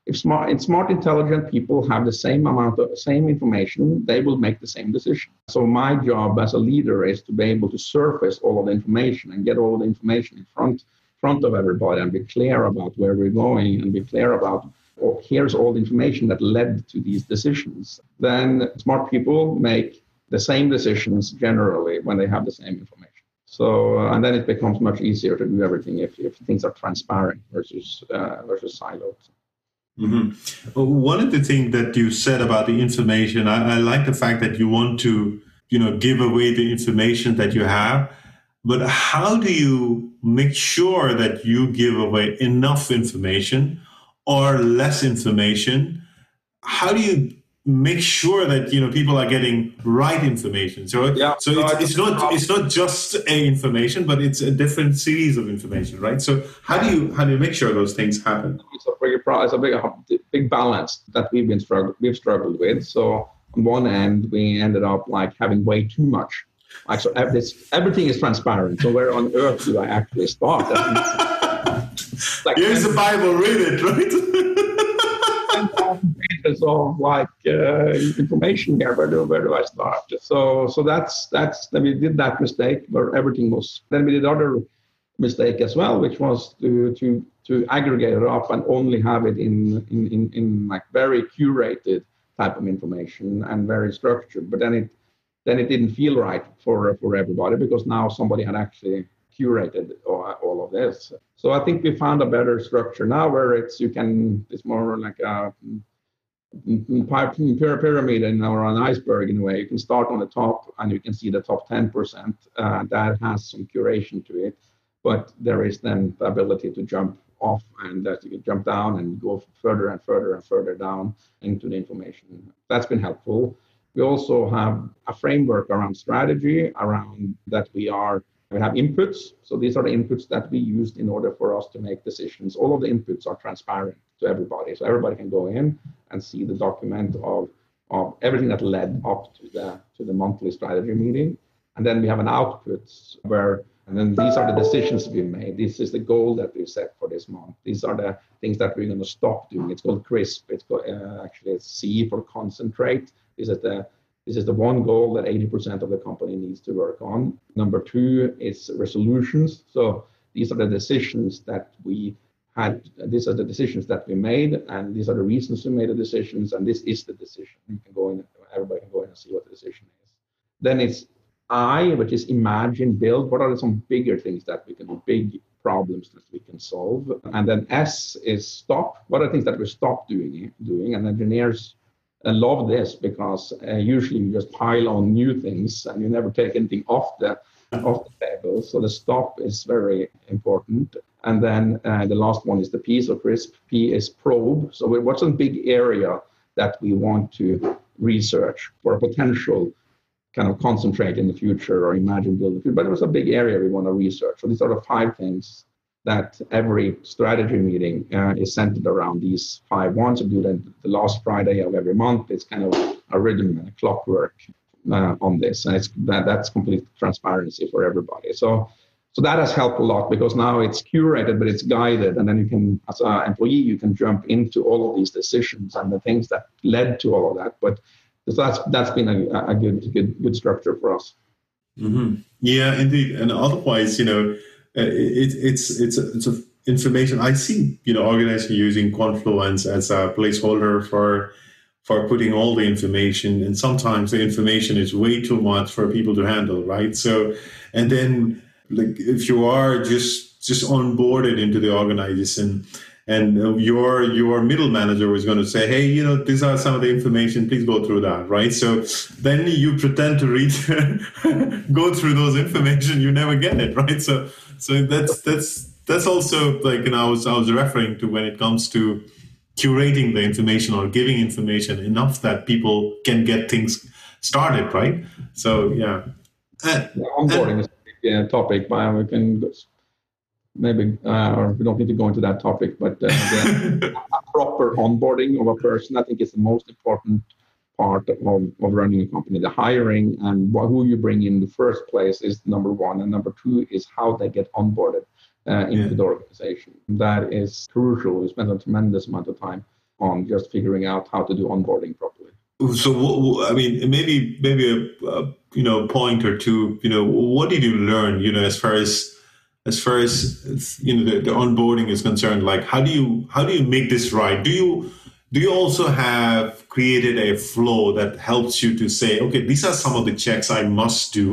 if smart and smart, intelligent people have the same amount of same information, they will make the same decision. So my job as a leader is to be able to surface all of the information and get all of the information in front front of everybody and be clear about where we're going and be clear about, or here's all the information that led to these decisions. Then smart people make the same decisions generally when they have the same information. So, uh, and then it becomes much easier to do everything if, if things are transparent versus uh, versus siloed. Mm-hmm. One of the things that you said about the information, I, I like the fact that you want to, you know, give away the information that you have. But how do you make sure that you give away enough information or less information? How do you make sure that, you know, people are getting right information? So, yeah, so no, it's, it's not it's not just a information, but it's a different series of information, right? So how do you how do you make sure those things happen? It's a big it's a big big balance that we've been struggled we've struggled with. So on one end, we ended up like having way too much. Like so, everything is transparent. So where on earth do I actually start? Like here's ten, the Bible, read it, right? ten thousand pages of like uh, information here. Where do where do I start? So so that's that's then we did that mistake where everything was. Then we did other mistake as well, which was to to to aggregate it up and only have it in in in, in like very curated type of information and very structured. But then it then it didn't feel right for for everybody because now somebody had actually curated all of this. So I think we found a better structure now where it's you can it's more like a pyramid and or an iceberg in a way. You can start on the top and you can see the top ten percent uh, that has some curation to it, but there is then the ability to jump off and that you can jump down and go further and further and further down into the information. That's been helpful. We also have a framework around strategy, around that we are We have inputs. So these are the inputs that we used in order for us to make decisions. All of the inputs are transparent to everybody. So everybody can go in and see the document of, of everything that led up to the to the monthly strategy meeting. And then we have an output where, and then these are the decisions we made. This is the goal that we set for this month. These are the things that we're going to stop doing. It's called Crisp. It's called, uh, actually it's C for concentrate. This is the This is the one goal that eighty percent of the company needs to work on. Number two is resolutions. So these are the decisions that we had. These are the decisions that we made, and these are the reasons we made the decisions. And this is the decision. You can go in. Everybody can go in and see what the decision is. Then it's I, which is imagine, build. What are some bigger things that we can do? Big problems that we can solve. And then S is stop. What are things that we stop doing? Doing and engineers. I love this because uh, usually you just pile on new things and you never take anything off the off the table. So the stop is very important. And then uh, the last one is the P, so Crisp. P is probe. So what's a big area that we want to research for a potential kind of concentrate in the future or imagine building the future. But it was a big area we want to research. So these are the five things that every strategy meeting uh, is centered around these five ones. We do that the last Friday of every month. It's kind of a rhythm and a clockwork uh, on this. And it's that, that's complete transparency for everybody. So so that has helped a lot because now it's curated, but it's guided. And then you can, as an employee, you can jump into all of these decisions and the things that led to all of that. But so that's that's been a, a good good good structure for us. Mm-hmm. Yeah, indeed. And otherwise, you know, it, it's it's it's a information. I see, you know, organization using Confluence as a placeholder for for putting all the information. And sometimes the information is way too much for people to handle, right? So, and then like if you are just just onboarded into the organization. And your your middle manager was going to say, hey, you know, these are some of the information, please go through that, right? So then you pretend to read, go through those information, you never get it, right? So so that's that's that's also like, you know, I was, I was referring to when it comes to curating the information or giving information enough that people can get things started, right? So, yeah. And, yeah onboarding is a big topic, but we can go. Maybe, uh, or we don't need to go into that topic, but uh, the, a proper onboarding of a person, I think, is the most important part of, of running a company. The hiring and wh- who you bring in the first place is number one, and number two is how they get onboarded uh, into yeah. the organization. That is crucial. We spend a tremendous amount of time on just figuring out how to do onboarding properly. So, I mean, maybe, maybe a, a you know point or two. You know, what did you learn? You know, as far as As far as you know, the, the onboarding is concerned, like how do you how do you make this right? Do you do you also have created a flow that helps you to say, okay, these are some of the checks I must do,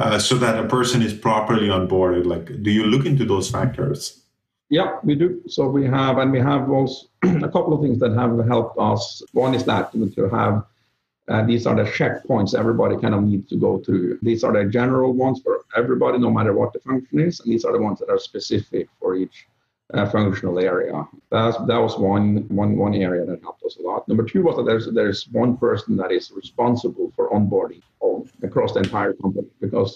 uh, so that a person is properly onboarded? Like, do you look into those factors? Yeah, we do. So we have, and we have also a couple of things that have helped us. One is that to have. Uh, these are the checkpoints everybody kind of needs to go through. These are the general ones for everybody, no matter what the function is. And these are the ones that are specific for each uh, functional area. That's, that was one, one, one area that helped us a lot. Number two was that there's there's one person that is responsible for onboarding all, across the entire company, because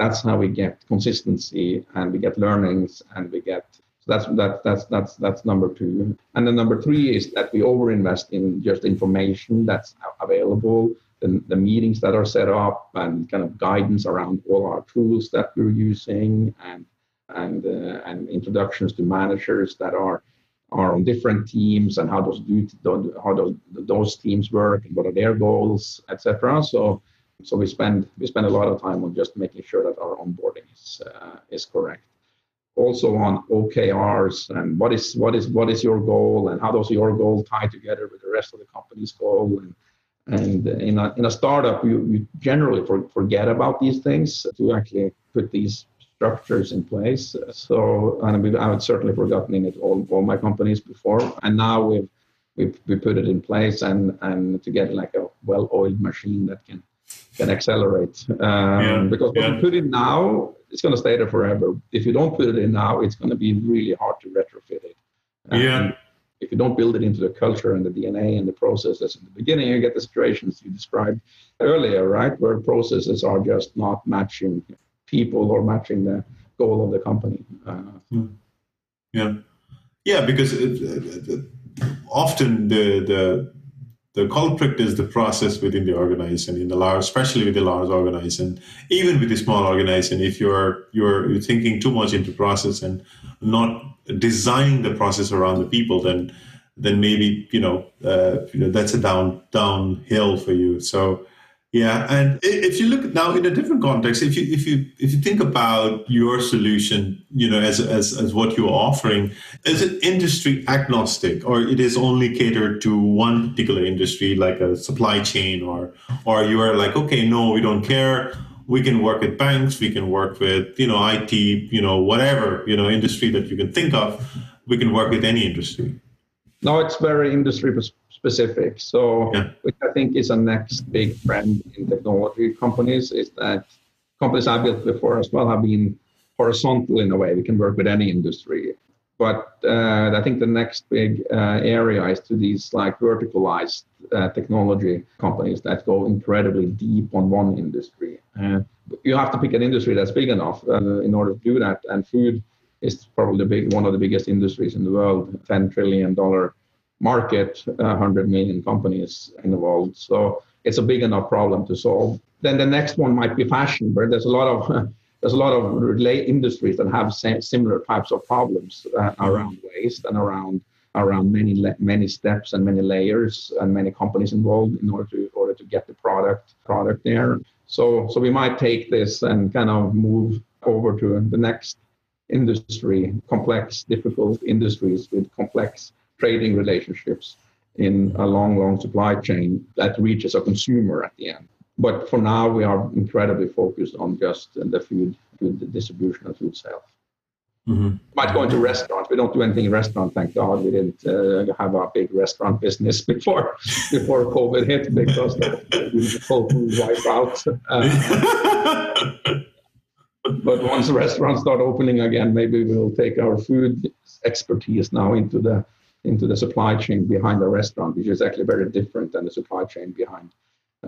that's how we get consistency and we get learnings and we get... So that's that, that's that's that's number two. And then number three is that we overinvest in just information that's available, the, the meetings that are set up, and kind of guidance around all our tools that we're using, and and uh, and introductions to managers that are are on different teams and how those do how those those teams work and what are their goals, et cetera. So so we spend we spend a lot of time on just making sure that our onboarding is uh, is correct. Also on O K Rs and what is what is what is your goal and how does your goal tie together with the rest of the company's goal, and and in a in a startup you, you generally for, forget about these things to actually put these structures in place. So and I've certainly forgotten in it all, all my companies before, and now we've we've we put it in place and and to get like a well-oiled machine that can can accelerate um, yeah, because yeah. What we put in now, it's going to stay there forever. If you don't put it in now, it's going to be really hard to retrofit it. Um, yeah. If you don't build it into the culture and the D N A and the processes in the beginning, you get the situations you described earlier, right, where processes are just not matching people or matching the goal of the company. Uh, yeah. Yeah, because it, uh, often the, the the culprit is the process within the organization, in the large, especially with the large organization, even with the small organization. If you're you're you're thinking too much into process and not designing the process around the people, then then maybe you know, uh, you know that's a down downhill for you. So yeah, and if you look now in a different context, if you if you if you think about your solution, you know, as as as what you're offering, is it industry agnostic, or it is only catered to one particular industry, like a supply chain, or or you are like, okay, no, we don't care, we can work with banks, we can work with you know I T, you know whatever you know industry that you can think of, we can work with any industry. No, it's very industry specific. So, yeah. Which I think is a next big trend in technology companies, is that companies I've built before as well have been horizontal in a way. We can work with any industry. But uh, I think the next big uh, area is to these like verticalized uh, technology companies that go incredibly deep on one industry. Uh, you have to pick an industry that's big enough uh, in order to do that. And food is probably the big, one of the biggest industries in the world, ten trillion dollars market, one hundred million companies in the world. So it's a big enough problem to solve. Then the next one might be fashion, where there's a lot of there's a lot of relay industries that have similar types of problems uh, around waste and around around many many steps and many layers and many companies involved in order to order to get the product product there. So so we might take this and kind of move over to the next industry, complex, difficult industries with complex trading relationships in a long, long supply chain that reaches a consumer at the end. But for now, we are incredibly focused on just the food, food distribution and food sales. Mm-hmm. Might go into restaurants. We don't do anything in restaurant, thank God. We didn't uh, have our big restaurant business before before COVID hit, because the whole food wiped out. Uh, But once restaurants start opening again, maybe we'll take our food expertise now into the into the supply chain behind the restaurant, which is actually very different than the supply chain behind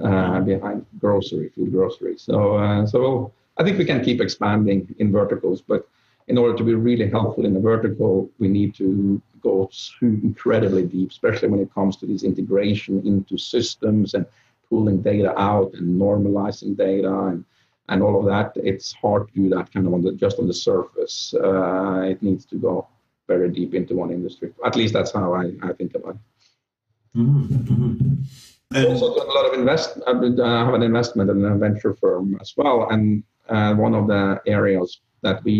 uh, behind grocery, food grocery. So uh, so I think we can keep expanding in verticals, but in order to be really helpful in a vertical, we need to go incredibly deep, especially when it comes to this integration into systems and pulling data out and normalizing data and and all of that. It's hard to do that kind of on the, just on the surface. Uh, it needs to go very deep into one industry. At least that's how I, I think about it. Mm-hmm. Also, a lot of invest. I have an investment in a venture firm as well, and uh, one of the areas that we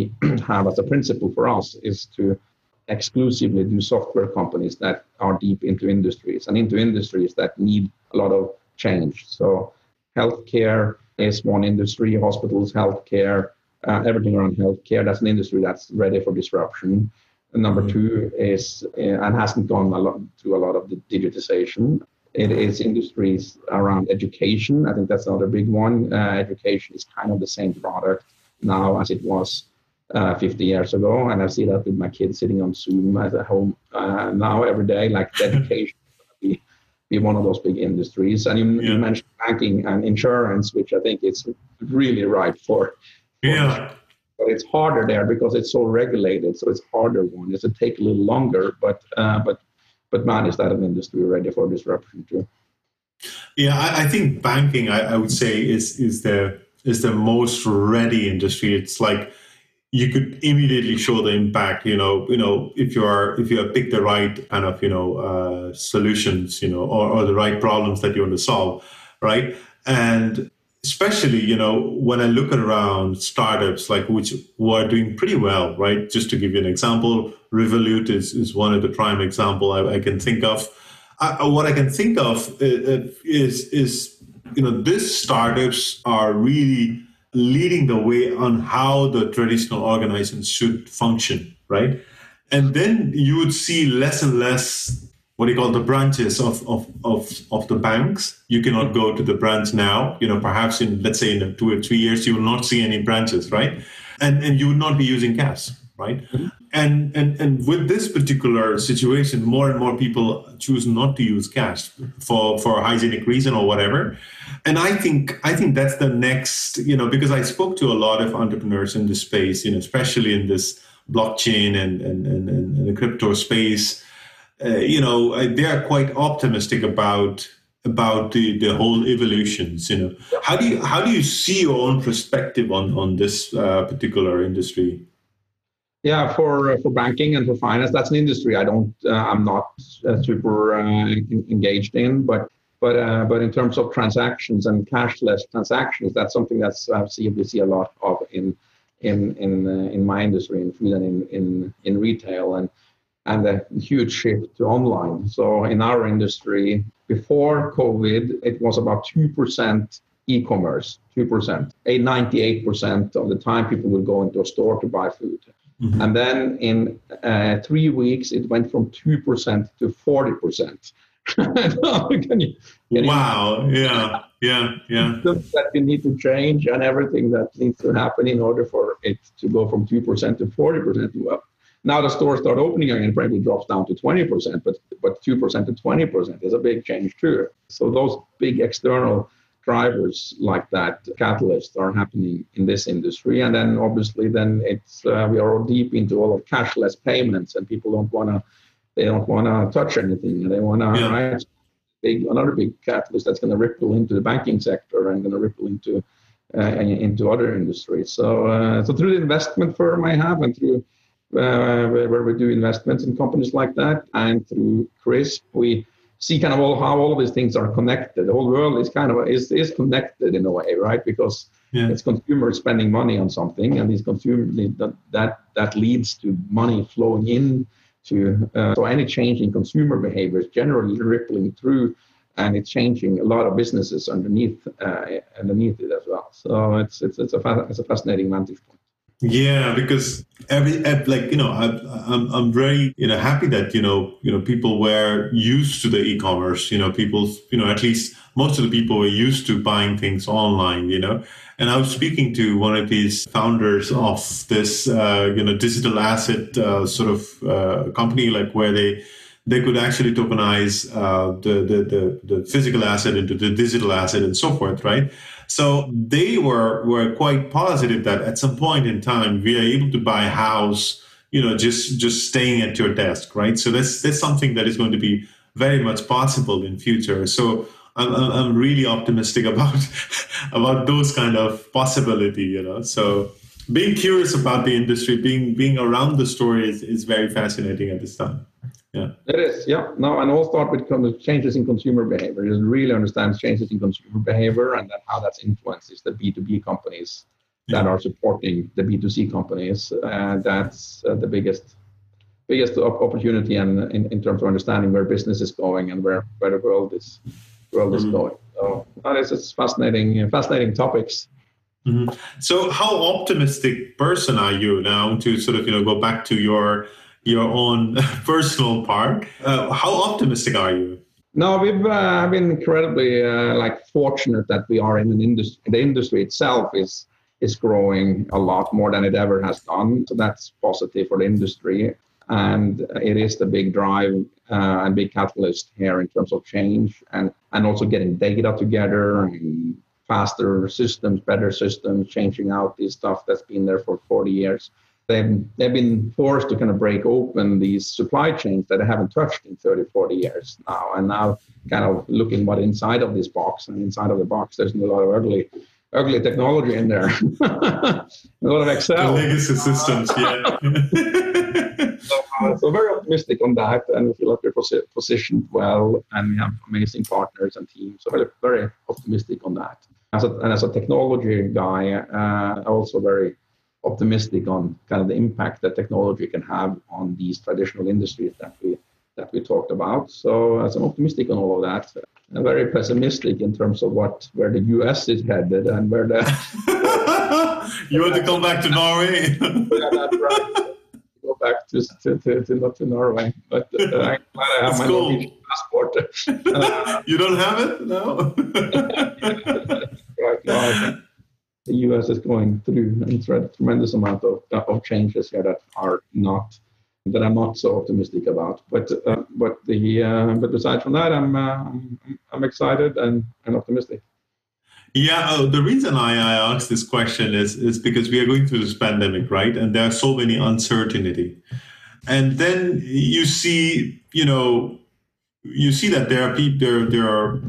have as a principle for us is to exclusively do software companies that are deep into industries and into industries that need a lot of change. So, healthcare is one industry, hospitals, healthcare, uh, everything around healthcare. That's an industry that's ready for disruption. And number two is, uh, and hasn't gone a lot, through a lot of the digitization. It is industries around education. I think that's another big one. Uh, education is kind of the same product now as it was uh, fifty years ago. And I see that with my kids sitting on Zoom at home uh, now every day, like education. Be one of those big industries. And you, yeah. you mentioned banking and insurance, which I think is really ripe for. Yeah. But it's harder there because it's so regulated. So it's harder one. It's a take a little longer, but uh, but but man, is that an industry ready for disruption too? Yeah, I, I think banking, I, I would say, is is the is the most ready industry. It's like you could immediately show the impact, you know, you know, if you are, if you have picked the right kind of, you know, uh, solutions, you know, or, or the right problems that you want to solve, right? And especially, you know, when I look around startups, like which were doing pretty well, right? Just to give you an example, Revolut is, is one of the prime example I, I can think of. I, what I can think of is, is, you know, these startups are really leading the way on how the traditional organizations should function, right? And then you would see less and less, what do you call, the branches of, of, of, of the banks. You cannot go to the branch now, you know, perhaps in, let's say in two or three years, you will not see any branches, right? And and you would not be using cash, right? Mm-hmm. And, and, and with this particular situation, more and more people choose not to use cash for, for a hygienic reason or whatever. And I think I think that's the next, you know, because I spoke to a lot of entrepreneurs in this space, you know, especially in this blockchain and, and, and, and the crypto space, uh, you know, they are quite optimistic about about the, the whole evolutions, you know. How do you, how do you see your own perspective on, on this uh, particular industry? Yeah, for uh, for banking and for finance, that's an industry I don't, uh, I'm not uh, super uh, in, engaged in. But but uh, but in terms of transactions and cashless transactions, that's something that's I see we see a lot of in in in uh, in my industry, in food and in in, in retail, and and a huge shift to online. So in our industry, before COVID, it was about two percent. E-commerce, two percent. A ninety-eight percent of the time people would go into a store to buy food. Mm-hmm. And then in uh, three weeks, it went from two percent to forty percent. can you, can wow. You yeah. Yeah. Yeah. That you need to change and everything that needs to happen in order for it to go from two percent to forty percent. Well, Now the stores start opening again, probably drops down to twenty percent, but but two percent to twenty percent is a big change too. So those big external drivers like that, catalysts, are happening in this industry. And then obviously then it's uh, we are deep into all of cashless payments, and people don't want to, they don't want to touch anything. They want to, yeah. right? Big, another big catalyst that's going to ripple into the banking sector and going to ripple into uh, into other industries. So uh, so through the investment firm I have, and through uh, where we do investments in companies like that, and through Crisp, we see kind of all how all of these things are connected. The whole world is kind of is is connected in a way, right? Because yeah. it's consumers spending money on something, and these consumers that that that leads to money flowing in. To uh, so any change in consumer behavior is generally rippling through, and it's changing a lot of businesses underneath uh, underneath it as well. So it's it's it's a fa- it's a fascinating vantage point. Yeah, because every like you know I, I'm I'm very you know happy that you know you know people were used to the e-commerce. You know people you know at least most of the people were used to buying things online. You know, and I was speaking to one of these founders of this uh, you know digital asset uh, sort of uh, company, like where they they could actually tokenize uh, the, the the the physical asset into the digital asset and so forth, right? So they were were quite positive that at some point in time we are able to buy a house, you know, just just staying at your desk, right? So that's that's something that is going to be very much possible in future. So I'm I'm really optimistic about about those kind of possibility, you know. So being curious about the industry, being being around the story is, is very fascinating at this time. Yeah. It is, yeah. No, and I'll start with changes in consumer behavior. It really understands changes in consumer behavior and that how that influences the B two B companies that yeah. are supporting the B two C companies. Uh, that's uh, the biggest biggest opportunity and in, in terms of understanding where business is going and where, where the world is world mm-hmm. is going. So that is it's fascinating, fascinating topics. Mm-hmm. So, how optimistic person are you now? To sort of you know go back to your. your own personal part. Uh, how optimistic are you? No, we've uh, been incredibly uh, like fortunate that we are in an industry. The industry itself is is growing a lot more than it ever has done. So that's positive for the industry, and it is the big drive uh, and big catalyst here in terms of change and and also getting data together and faster systems, better systems, changing out this stuff that's been there for forty years. They've, they've been forced to kind of break open these supply chains that they haven't touched in thirty, forty years now. And now kind of looking what inside of this box, and inside of the box, there's a lot of ugly, ugly technology in there. A lot of Excel. The legacy systems, yeah. so, uh, so very optimistic on that. And we feel like we're posi- positioned well, and we have amazing partners and teams. So very, very optimistic on that. As a, and as a technology guy, uh, also very optimistic on kind of the impact that technology can have on these traditional industries that we that we talked about. So as I'm optimistic on all of that, I'm very pessimistic in terms of what where the U S is headed and where the you want to come back to Norway. Yeah, that's right. Go back to to, to, to not to Norway, but uh, I'm glad I have my cool. Norwegian passport. Uh, you don't have it, no. Right now. The U S is going through a tremendous amount of, of changes here that are not that I'm not so optimistic about. But uh, but the uh, but aside from that, I'm uh, I'm excited and, and optimistic. Yeah, oh, the reason I, I asked this question is is because we are going through this pandemic, right? And there are so many uncertainty, and then you see you know you see that there are people there there are.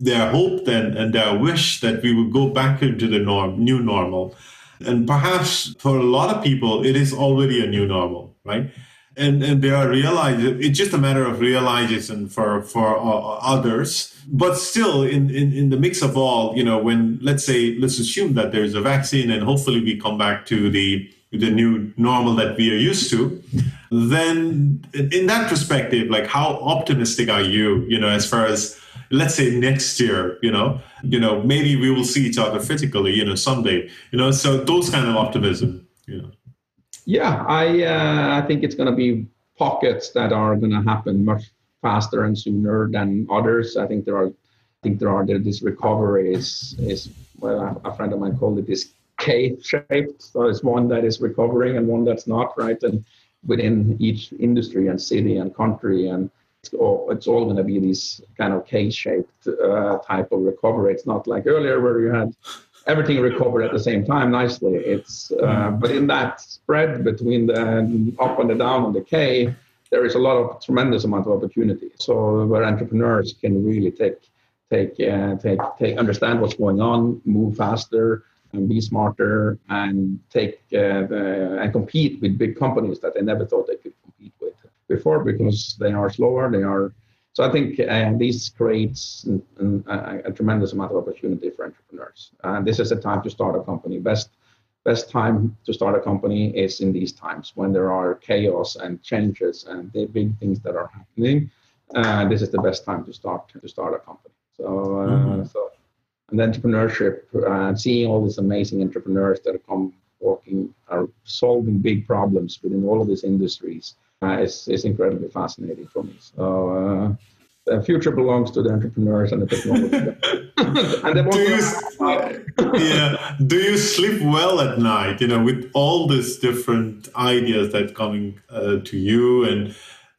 Their hope and, and their wish that we would go back into the norm, new normal. And perhaps for a lot of people, it is already a new normal, right? And and they are realizing, it's just a matter of realization for, for uh, others. But still, in, in, in the mix of all, you know, when, let's say, let's assume that there is a vaccine and hopefully we come back to the the new normal that we are used to, then in that perspective, like how optimistic are you, you know, as far as, let's say next year, you know, you know, maybe we will see each other physically, you know, someday, you know, so those kind of optimism, you know. Yeah, I uh, I think it's going to be pockets that are going to happen much faster and sooner than others. I think there are, I think there are, there, this recovery is, is well, a friend of mine called it this K-shaped. So it's one that is recovering and one that's not, right? And within each industry and city and country, and it's all, it's all going to be these kind of K-shaped uh, type of recovery. It's not like earlier where you had everything recovered at the same time nicely. It's uh, but in that spread between the up and the down and the K, there is a lot of tremendous amount of opportunity. So where entrepreneurs can really take take uh, take take understand what's going on, move faster, and be smarter, and take uh, the, and compete with big companies that they never thought they could compete with before, because they are slower. They are so I think uh, this creates an, an, a, a tremendous amount of opportunity for entrepreneurs. And this is a time to start a company. Best best time to start a company is in these times when there are chaos and changes and the big things that are happening. Uh, this is the best time to start to start a company. So. Uh, mm-hmm. so And entrepreneurship, uh, seeing all these amazing entrepreneurs that are come working, are solving big problems within all of these industries, uh, is, is incredibly fascinating for me. So uh, the future belongs to the entrepreneurs and the technology. and the do, you, yeah. do you sleep well at night, you know, with all these different ideas that are coming uh, to you? And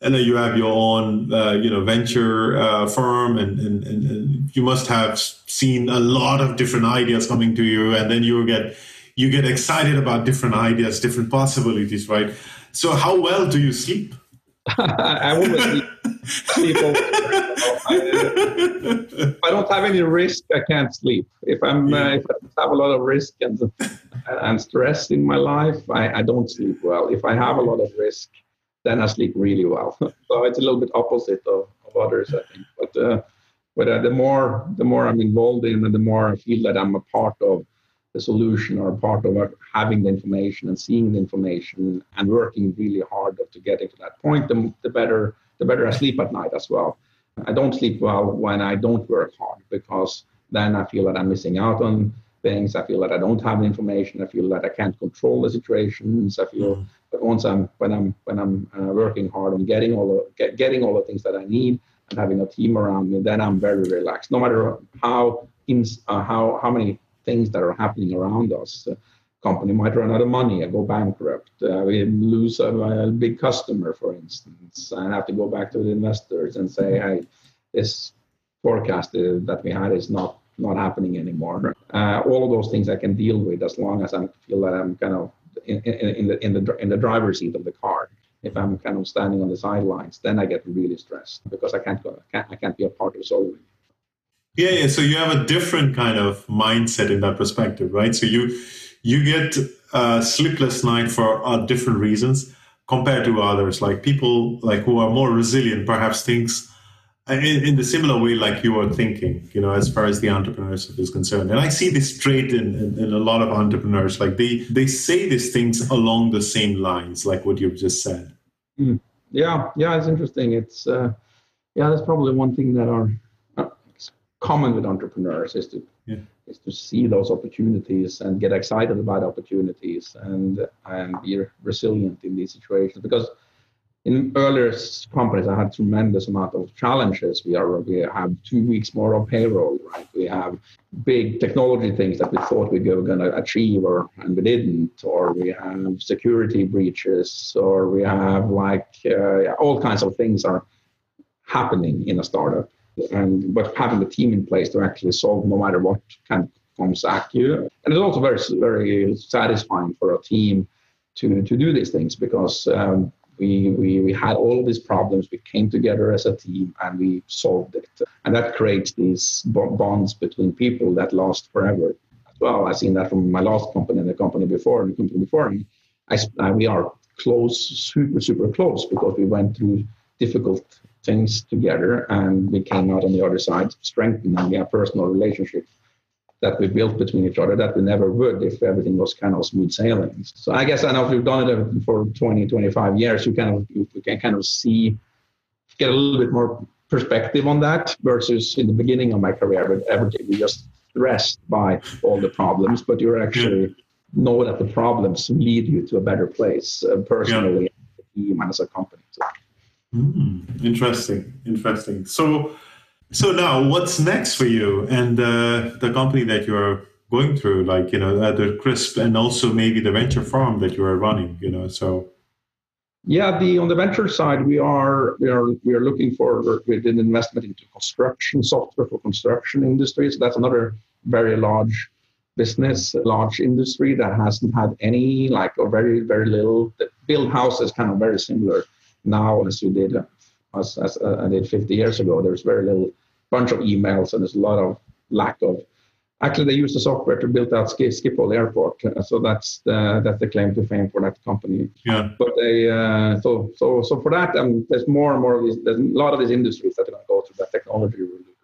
And then you have your own, uh, you know, venture uh, firm, and, and, and you must have seen a lot of different ideas coming to you. And then you get you get excited about different ideas, different possibilities, right? So how well do you sleep? I always sleep. sleep over. If I don't have any risk, I can't sleep. If I'm yeah. uh, if I have a lot of risk and and stress in my life, I, I don't sleep well. If I have a lot of risk, then I sleep really well. So it's a little bit opposite of, of others, I think. But uh, but uh, the more the more I'm involved in, and the more I feel that I'm a part of the solution, or a part of having the information and seeing the information and working really hard to getting to that point, the, the better the better I sleep at night as well. I don't sleep well when I don't work hard, because then I feel that I'm missing out on things. I feel that I don't have the information. I feel that I can't control the situations. I feel. Mm. But once I'm when I'm when I'm uh, working hard on getting all the get, getting all the things that I need and having a team around me, then I'm very relaxed. No matter how in, uh, how how many things that are happening around us, uh, company might run out of money, I go bankrupt, uh, we lose a, a big customer, for instance, and I have to go back to the investors and say, hey, this forecast that we had is not not happening anymore. Uh, all of those things I can deal with as long as I feel that I'm kind of In, in, in the in the in the driver's seat of the car. If I'm kind of standing on the sidelines, then I get really stressed because I can't go, I can't, I can't be a part of solving. Yeah, yeah. So you have a different kind of mindset in that perspective, right? So you you get a sleepless night for uh, different reasons compared to others, like people like who are more resilient, perhaps thinks in, in the similar way like you are thinking, you know, as far as the entrepreneurship is concerned. And I see this trait in, in, in a lot of entrepreneurs, like they, they say these things along the same lines, like what you've just said. Mm. Yeah, yeah, it's interesting. It's, uh, yeah, that's probably one thing that are uh, common with entrepreneurs is to yeah. is to see those opportunities and get excited about opportunities and and be resilient in these situations. Because in earlier companies, I had tremendous amount of challenges. We are we have two weeks more of payroll, right? We have big technology things that we thought we were going to achieve, or and we didn't, or we have security breaches, or we have like uh, all kinds of things are happening in a startup. And but having the team in place to actually solve no matter what can comes at you, and it's also very very satisfying for a team to to do these things because. Um, We, we we had all of these problems. We came together as a team and we solved it. And that creates these bonds between people that last forever. Well, I've seen that from my last company and the company before and the company before. And I, I, we are close, super, super close because we went through difficult things together and we came out on the other side strengthening our personal relationship that we built between each other that we never would if everything was kind of smooth sailing. So I guess I know if you've done it for twenty, twenty-five years, you kind of you can kind of see, get a little bit more perspective on that versus in the beginning of my career, but everything we just stressed by all the problems, but you actually know that the problems lead you to a better place uh, personally yeah. as a team and as a company. So. Mm, interesting, interesting. So. So now, what's next for you and uh, the company that you are going through, like, you know, the Crisp and also maybe the venture firm that you are running, you know, so. Yeah, the on the venture side, we are we are we are looking for we did investment into construction software for construction industries. That's another very large business, large industry that hasn't had any like or very very little. Build houses kind of very similar now as we did as as I did fifty years ago. There's very little bunch of emails and there's a lot of lack of. Actually, they use the software to build out Schiphol Airport, so that's the, that's the claim to fame for that company. Yeah. But they uh, so so so for that, um, there's more and more of these. There's a lot of these industries that are going to go through that technology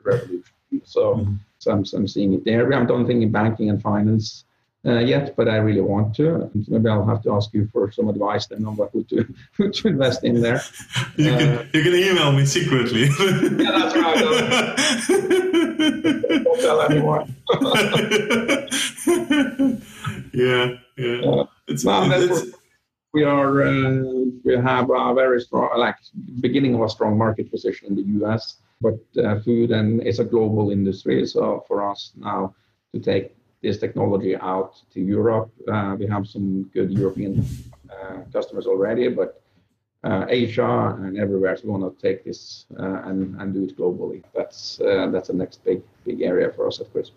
revolution. So, mm-hmm. so I'm, I'm seeing it there. We haven't done anything in banking and finance uh, yet, but I really want to. Maybe I'll have to ask you for some advice then on what who to who to invest in there. you uh, can you can email me secretly. Yeah, that's right. Don't tell anyone. yeah, yeah. Uh, it's, no, it's, we are uh, we have a very strong, like beginning of a strong market position in the U S. But uh, food and it's a global industry. So for us now to take this technology out to Europe, uh, we have some good European uh, customers already, but uh, Asia and everywhere is going to take this uh, and and do it globally. That's uh, that's the next big big area for us at Crisp.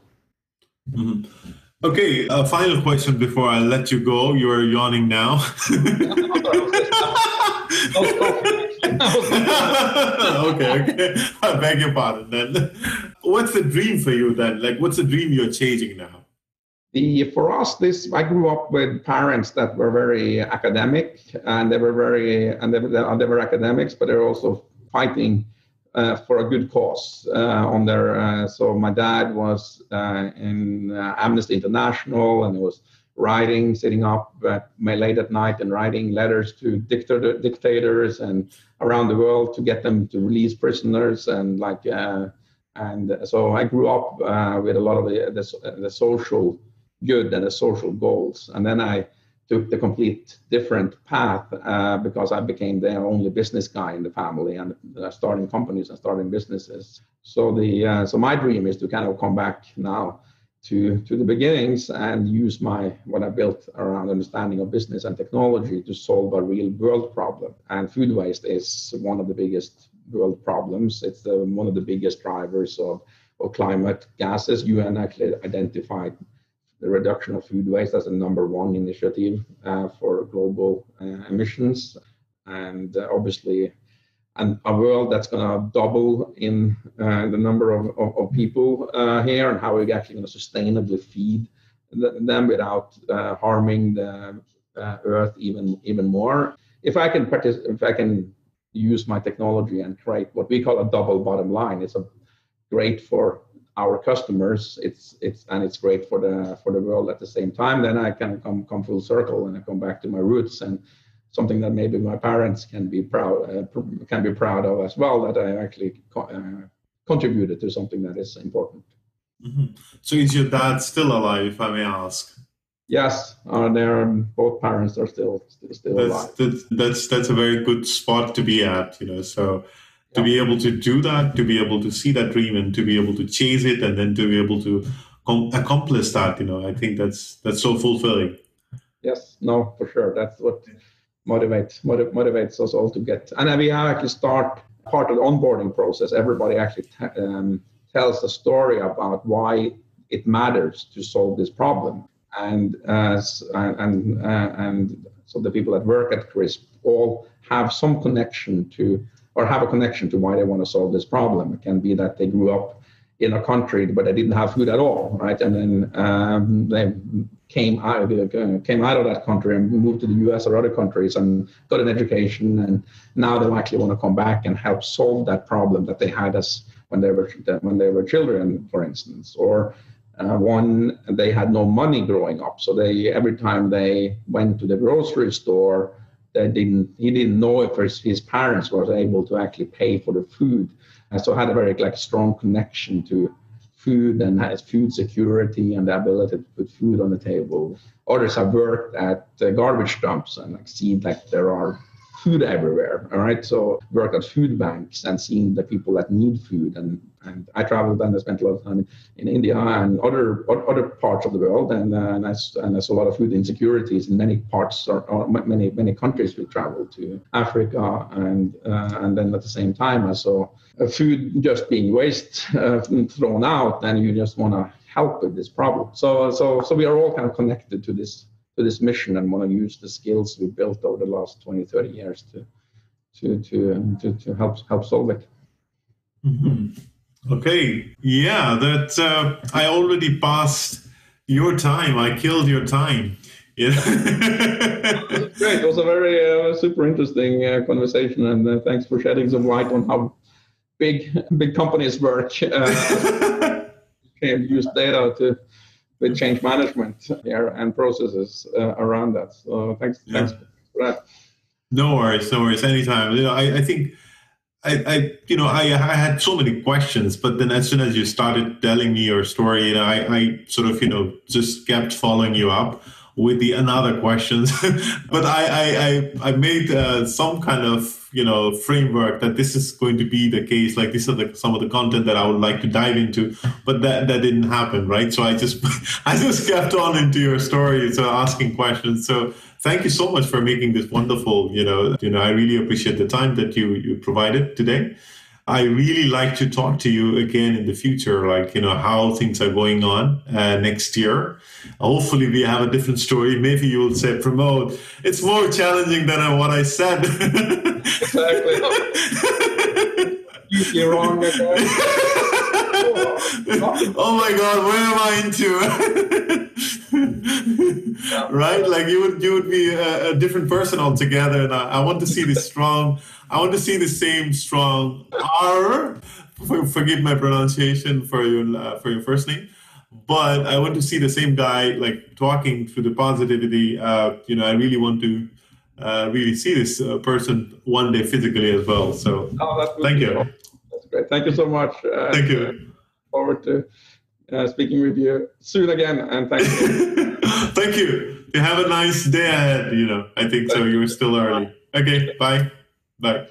Mm-hmm. Okay, a final question before I let you go. You are yawning now. okay, okay. I beg your pardon then. What's the dream for you then? Like, what's the dream you're changing now? The, for us, this I grew up with parents that were very academic, and they were very and they, they were academics, but they were also fighting Uh, for a good cause uh, on their, uh, so my dad was uh, in uh, Amnesty International, and he was writing, sitting up at, late at night and writing letters to dictator, dictators and around the world to get them to release prisoners. And like, uh, and so I grew up uh, with a lot of the, the, the social good and the social goals. And then I took the complete different path uh, because I became the only business guy in the family and uh, starting companies and starting businesses. So the uh, so my dream is to kind of come back now to to the beginnings and use my what I built around understanding of business and technology to solve a real world problem. And food waste is one of the biggest world problems. It's the, one of the biggest drivers of, of climate gases. U N actually identified the reduction of food waste as a number one initiative uh, for global uh, emissions, and uh, obviously, and a world that's going to double in uh, the number of, of, of people uh, here, and how we're actually going to sustainably feed them without uh, harming the uh, earth even even more. If I can partic- if I can use my technology and create what we call a double bottom line, it's a great for our customers, it's it's and it's great for the for the world at the same time. Then I can come come full circle and I come back to my roots and something that maybe my parents can be proud uh, pr- can be proud of as well, that I actually co- uh, contributed to something that is important. Mm-hmm. So is your dad still alive, if I may ask? Yes, uh, they're both parents are still still, still that's, alive. That's, that's that's a very good spot to be at, you know. So. To be able to do that, to be able to see that dream and to be able to chase it and then to be able to com- accomplish that, you know, I think that's that's so fulfilling. Yes, no, for sure. That's what motivates motiv- motivates us all to get. And we actually start part of the onboarding process. Everybody actually t- um, tells a story about why it matters to solve this problem. And uh, and uh, and so the people that work at Crisp all have some connection to or have a connection to why they want to solve this problem. It can be that they grew up in a country but they didn't have food at all, right? And then um, they came out of the, came out of that country and moved to the U S or other countries and got an education, and now they likely want to come back and help solve that problem that they had as when they were when they were children, for instance. Or uh, one, they had no money growing up, so they every time they went to the grocery store. That didn't he didn't know if his, his parents were able to actually pay for the food, and so had a very like strong connection to food and has food security and the ability to put food on the table. Others have worked at uh, garbage dumps and like, seen like there are food everywhere. All right. So work at food banks and seeing the people that need food. And, and I traveled and I spent a lot of time in India and other other parts of the world. And, uh, and, I, and I saw a lot of food insecurities in many parts or, or many, many countries. We traveled to Africa. And, uh, and then at the same time, I saw food just being waste uh, thrown out, and you just want to help with this problem. So, so, so we are all kind of connected to this to this mission, and want to use the skills we built over the last twenty, thirty years to to to to, to help help solve it. Mm-hmm. Okay, yeah, that uh, I already passed your time. I killed your time. Yeah. Great. It was a very uh, super interesting uh, conversation, and uh, thanks for shedding some light on how big big companies work. Uh, can use data to, to change management here and processes uh, around that. So thanks, yeah. thanks for that. No worries, no worries. Anytime. You know, I, I think I, I, you know, I, I had so many questions, but then as soon as you started telling me your story, you know, I, I sort of, you know, just kept following you up with the another questions. But I, I, I, I made uh, some kind of, you know, framework that this is going to be the case. Like these are the, some of the content that I would like to dive into, but that, that didn't happen, right? So I just, I just kept on into your story, so asking questions. So thank you so much for making this wonderful. You know, you know, I really appreciate the time that you you provided today. I really like to talk to you again in the future, like, you know, how things are going on uh, next year. Hopefully we have a different story. Maybe you will say promote. It's more challenging than what I said. Exactly. You're wrong. Oh my God, where am I into? Yeah. Right? Like you would, you would be a, a different person altogether. And I, I want to see this strong, I want to see the same strong R. For, forgive my pronunciation for your, uh, for your first name. But I want to see the same guy, like talking through the positivity. Uh, you know, I really want to uh, really see this uh, person one day physically as well. So oh, thank you. Cool. That's great. Thank you so much. Uh, thank you. Forward to uh, speaking with you soon again, and thank you. Thank you. You have a nice day ahead. You know, I think so. You're still early. Okay, bye, bye.